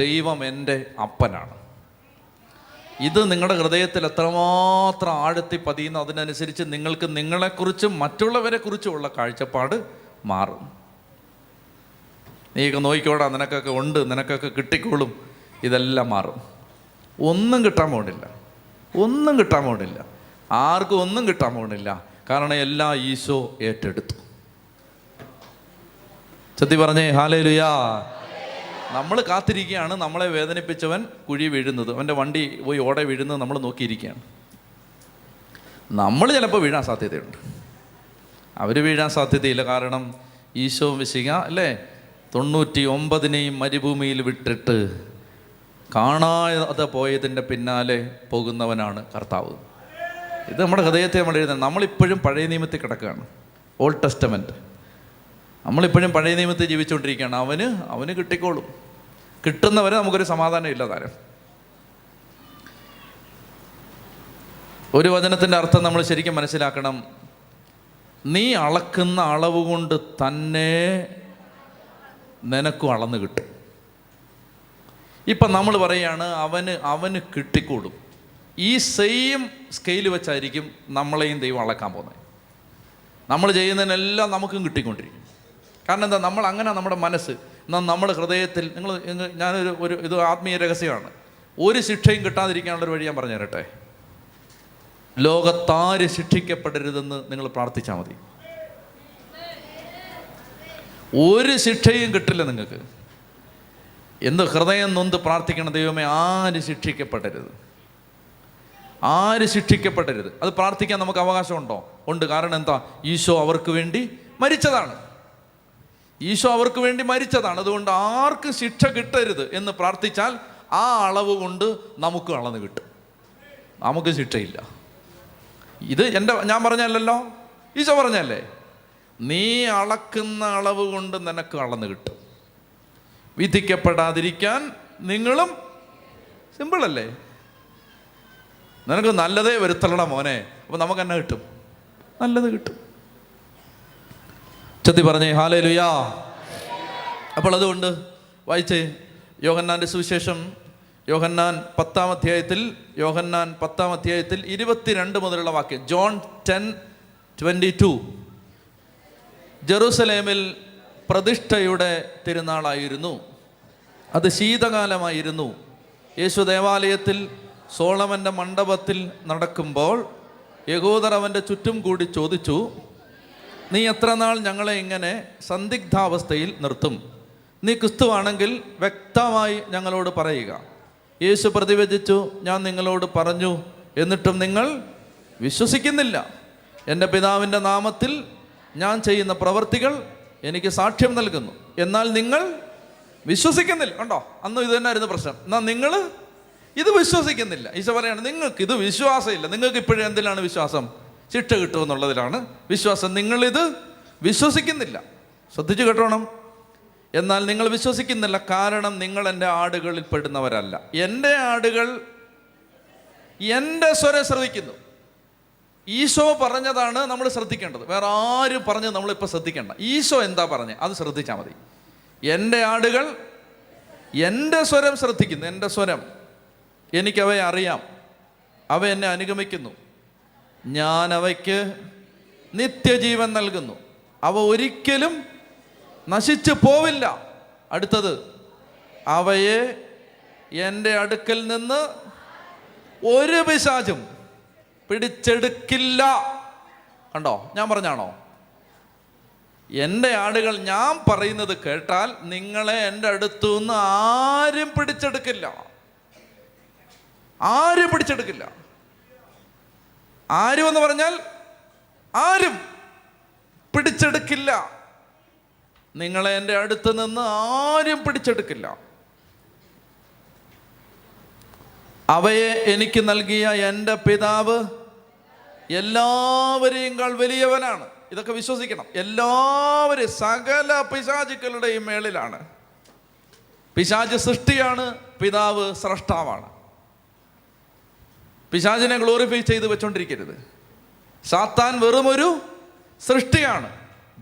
ദൈവം എൻ്റെ അപ്പനാണ്. ഇത് നിങ്ങളുടെ ഹൃദയത്തിൽ എത്രമാത്രം ആഴത്തി പതിയുന്ന അതിനനുസരിച്ച് നിങ്ങൾക്ക് നിങ്ങളെക്കുറിച്ചും മറ്റുള്ളവരെക്കുറിച്ചുമുള്ള കാഴ്ചപ്പാട് മാറും. നീയൊക്കെ നോക്കിക്കോടാ, നിനക്കൊക്കെ ഉണ്ട്, നിനക്കൊക്കെ കിട്ടിക്കോളും, ഇതെല്ലാം മാറും. ഒന്നും കിട്ടാൻ പോണില്ല, ഒന്നും കിട്ടാൻ പോണില്ല, ആർക്കും ഒന്നും കിട്ടാൻ പോണില്ല. കാരണം എല്ലാം ഈശോ ഏറ്റെടുത്തു. സത്യ പറഞ്ഞേ ഹല്ലേലൂയ. നമ്മൾ കാത്തിരിക്കുകയാണ്, നമ്മളെ വേദനിപ്പിച്ചവൻ കുഴി വീഴുന്നത്, അവൻ്റെ വണ്ടി പോയി ഓടെ വീഴുന്നത് നമ്മൾ നോക്കിയിരിക്കുകയാണ്. നമ്മൾ ചിലപ്പോൾ വീഴാൻ സാധ്യതയുണ്ട്, അവർ വീഴാൻ സാധ്യതയില്ല. കാരണം ഈശോ മിശിഹ അല്ലേ തൊണ്ണൂറ്റി ഒമ്പതിനെയും മരുഭൂമിയിൽ വിട്ടിട്ട് കാണാതെ പോയതിൻ്റെ പിന്നാലെ പോകുന്നവനാണ് കർത്താവ്. ഇത് നമ്മുടെ ഹൃദയത്തെ നമ്മൾ എഴുതുന്നത്. നമ്മളിപ്പോഴും പഴയ നിയമത്തിൽ കിടക്കുകയാണ്, ഓൾഡ് ടെസ്റ്റമെൻറ്റ്. നമ്മളിപ്പോഴും പഴയ നിയമത്തിൽ ജീവിച്ചുകൊണ്ടിരിക്കുകയാണ്. അവന് അവന് കിട്ടിക്കോളും, കിട്ടുന്നവരെ നമുക്കൊരു സമാധാനം ഇല്ല താരം. ഒരു വചനത്തിൻ്റെ അർത്ഥം നമ്മൾ ശരിക്കും മനസ്സിലാക്കണം. നീ അളക്കുന്ന അളവ് കൊണ്ട് തന്നെ നിനക്കും അളന്ന് കിട്ടും. ഇപ്പം നമ്മൾ പറയുകയാണ് അവന് അവന് കിട്ടിക്കൂടും. ഈ സെയിം സ്കെയിൽ വെച്ചായിരിക്കും നമ്മളെയും ദൈവം അളക്കാൻ പോകുന്നത്. നമ്മൾ ചെയ്യുന്നതിനെല്ലാം നമുക്കും കിട്ടിക്കൊണ്ടിരിക്കും. കാരണം എന്താ, നമ്മൾ അങ്ങനെ നമ്മുടെ മനസ്സ് നമ്മുടെ ഹൃദയത്തിൽ നിങ്ങൾ ഞാനൊരു ഒരു ഇത് ആത്മീയ രഹസ്യമാണ്. ഒരു ശിക്ഷയും കിട്ടാതിരിക്കാനുള്ളൊരു വഴി ഞാൻ പറഞ്ഞു തരട്ടെ. ലോകത്താര് ശിക്ഷിക്കപ്പെടരുതെന്ന് നിങ്ങൾ പ്രാർത്ഥിച്ചാൽ മതി. ഒരു ശിക്ഷയും കിട്ടില്ല നിങ്ങൾക്ക്. എന്ത് ഹൃദയം നൊന്ത് പ്രാർത്ഥിക്കണം, ദൈവമേ ആര് ശിക്ഷിക്കപ്പെടരുത്, ആര് ശിക്ഷിക്കപ്പെടരുത്. അത് പ്രാർത്ഥിക്കാൻ നമുക്ക് അവകാശമുണ്ടോ? ഉണ്ട്. കാരണം എന്താ, ഈശോ അവർക്ക് വേണ്ടി മരിച്ചതാണ്. ഈശോ അവർക്ക് വേണ്ടി മരിച്ചതാണ്. അതുകൊണ്ട് ആർക്കും ശിക്ഷ കിട്ടരുത് എന്ന് പ്രാർത്ഥിച്ചാൽ ആ അളവ് കൊണ്ട് നമുക്ക് അളന്ന് കിട്ടും. നമുക്ക് ശിക്ഷയില്ല. ഇത് എൻ്റെ ഞാൻ പറഞ്ഞല്ലോ, ഈശോ പറഞ്ഞല്ലേ, നീ അളക്കുന്ന അളവ് കൊണ്ട് നിനക്ക് അളന്ന് കിട്ടും. വിധിക്കപ്പെടാതിരിക്കാൻ നിങ്ങളും, സിമ്പിളല്ലേ, നിനക്ക് നല്ലതേ വരുത്തലട മോനെ. അപ്പം നമുക്ക് തന്നെ കിട്ടും, നല്ലത് കിട്ടും. ചത്തി പറഞ്ഞേ ഹല്ലേലൂയ. അപ്പോൾ അതുകൊണ്ട് വായിച്ചേ യോഹന്നാൻ്റെ സുവിശേഷം, യോഹന്നാൻ പത്താം അധ്യായത്തിൽ യോഹന്നാൻ പത്താം അധ്യായത്തിൽ ഇരുപത്തിരണ്ട് മുതലുള്ള വാക്യം. ജോൺ ടെൻ ട്വൻറ്റി ടു ജെറൂസലേമിൽ പ്രതിഷ്ഠയുടെ തിരുനാളായിരുന്നു. അത് ശീതകാലമായിരുന്നു. യേശു ദേവാലയത്തിൽ സോളമൻ്റെ മണ്ഡപത്തിൽ നടക്കുമ്പോൾ യഹൂദർ അവൻ്റെ ചുറ്റും കൂടി ചോദിച്ചു, നീ എത്ര നാൾ ഞങ്ങളെ ഇങ്ങനെ സന്ദിഗ്ധാവസ്ഥയിൽ നിർത്തും? നീ ക്രിസ്തുവാണെങ്കിൽ വ്യക്തമായി ഞങ്ങളോട് പറയുക. യേശു പ്രതിവചിച്ചു, ഞാൻ നിങ്ങളോട് പറഞ്ഞു, എന്നിട്ടും നിങ്ങൾ വിശ്വസിക്കുന്നില്ല. എൻ്റെ പിതാവിൻ്റെ നാമത്തിൽ ഞാൻ ചെയ്യുന്ന പ്രവൃത്തികൾ എനിക്ക് സാക്ഷ്യം നൽകുന്നു, എന്നാൽ നിങ്ങൾ വിശ്വസിക്കുന്നില്ല. കണ്ടോ, അന്നും ഇത് തന്നെയായിരുന്നു പ്രശ്നം. എന്നാൽ നിങ്ങൾ ഇത് വിശ്വസിക്കുന്നില്ല. ഈശോ പറയാണ്, നിങ്ങൾക്ക് ഇത് വിശ്വാസമില്ല. നിങ്ങൾക്ക് ഇപ്പോഴും എന്തിലാണ് വിശ്വാസം? ശിക്ഷ കിട്ടുമെന്നുള്ളതിലാണ് വിശ്വാസം. നിങ്ങളിത് വിശ്വസിക്കുന്നില്ല. ശ്രദ്ധിച്ചു കേട്ടോണം. എന്നാൽ നിങ്ങൾ വിശ്വസിക്കുന്നില്ല, കാരണം നിങ്ങൾ എൻ്റെ ആടുകളിൽ പെടുന്നവരല്ല. എൻ്റെ ആടുകൾ എൻ്റെ സ്വരം ശ്രദ്ധിക്കുന്നു. ഈശോ പറഞ്ഞതാണ് നമ്മൾ ശ്രദ്ധിക്കേണ്ടത്. വേറെ ആരും പറഞ്ഞത് നമ്മളിപ്പോൾ ശ്രദ്ധിക്കേണ്ട. ഈശോ എന്താ പറഞ്ഞത് അത് ശ്രദ്ധിച്ചാൽ മതി. എൻ്റെ ആടുകൾ എൻ്റെ സ്വരം ശ്രദ്ധിക്കുന്നു. എൻ്റെ സ്വരം, എനിക്കവയെ അറിയാം, അവ എന്നെ അനുഗമിക്കുന്നു. ഞാൻ അവയ്ക്ക് നിത്യജീവൻ നൽകുന്നു, അവ ഒരിക്കലും നശിച്ചു പോവില്ല. അടുത്തത്, അവയെ എൻ്റെ അടുക്കൽ നിന്ന് ഒരു പിശാചും പിടിച്ചെടുക്കില്ല. കണ്ടോ, ഞാൻ പറഞ്ഞാണോ, എൻ്റെ ആടുകൾ ഞാൻ പറയുന്നത് കേട്ടാൽ നിങ്ങളെ എൻ്റെ അടുത്തു നിന്ന് ആരും പിടിച്ചെടുക്കില്ല. ആരും പിടിച്ചെടുക്കില്ല. ആരും എന്ന് പറഞ്ഞാൽ ആരും പിടിച്ചെടുക്കില്ല. നിങ്ങളെ എൻ്റെ അടുത്ത് നിന്ന് ആരും പിടിച്ചെടുക്കില്ല. അവയെ എനിക്ക് നൽകിയ എൻ്റെ പിതാവ് എല്ലാവരെയുംകാൾ വലിയവനാണ്. ഇതൊക്കെ വിശ്വസിക്കണം. എല്ലാവരെയും, സകല പിശാചുക്കളുടെയും മേളിലാണ്. പിശാച് സൃഷ്ടിയാണ്, പിതാവ് സ്രഷ്ടാവാണ്. പിശാചിനെ ഗ്ലോറിഫൈ ചെയ്ത് വെച്ചോണ്ടിരിക്കരുത്. സാത്താൻ വെറുമൊരു സൃഷ്ടിയാണ്,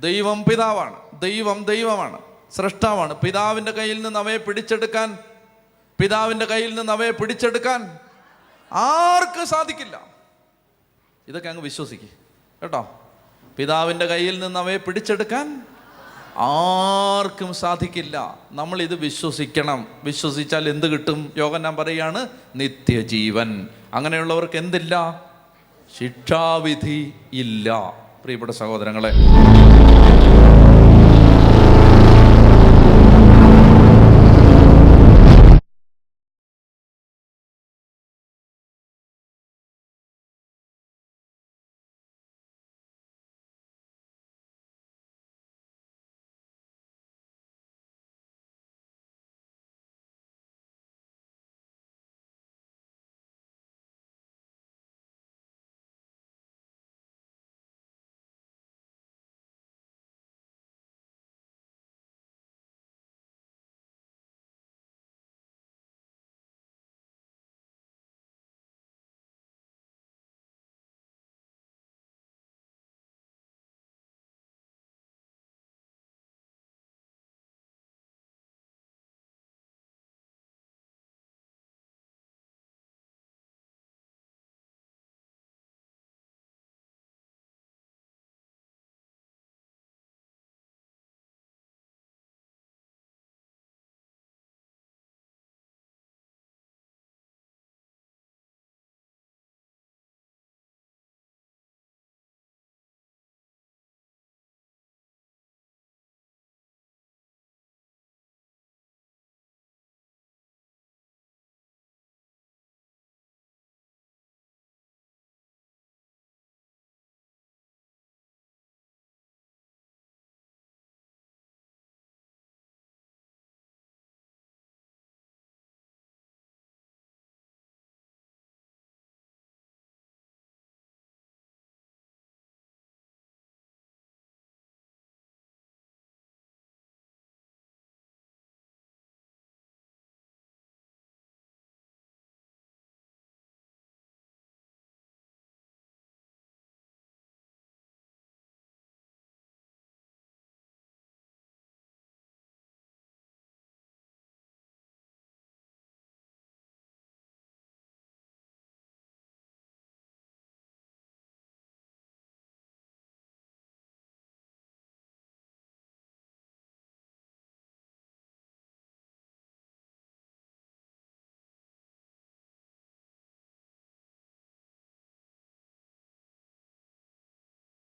ദൈവം പിതാവാണ്. ദൈവം ദൈവമാണ്, സ്രഷ്ടാവാണ്. പിതാവിൻ്റെ കയ്യിൽ നിന്ന് അവയെ പിടിച്ചെടുക്കാൻ പിതാവിൻ്റെ കയ്യിൽ നിന്ന് അവയെ പിടിച്ചെടുക്കാൻ ആർക്കും സാധിക്കില്ല. ഇതൊക്കെ അങ്ങ് വിശ്വസിക്കുക കേട്ടോ. പിതാവിൻ്റെ കയ്യിൽ നിന്ന് അവയെ പിടിച്ചെടുക്കാൻ ആർക്കും സാധിക്കില്ല. നമ്മളിത് വിശ്വസിക്കണം. വിശ്വസിച്ചാൽ എന്ത് കിട്ടും? യോഹന്നാൻ പറയുകയാണ് നിത്യജീവൻ. അങ്ങനെയുള്ളവർക്ക് എന്തില്ല? ശിക്ഷാവിധി ഇല്ല. പ്രിയപ്പെട്ട സഹോദരങ്ങളെ.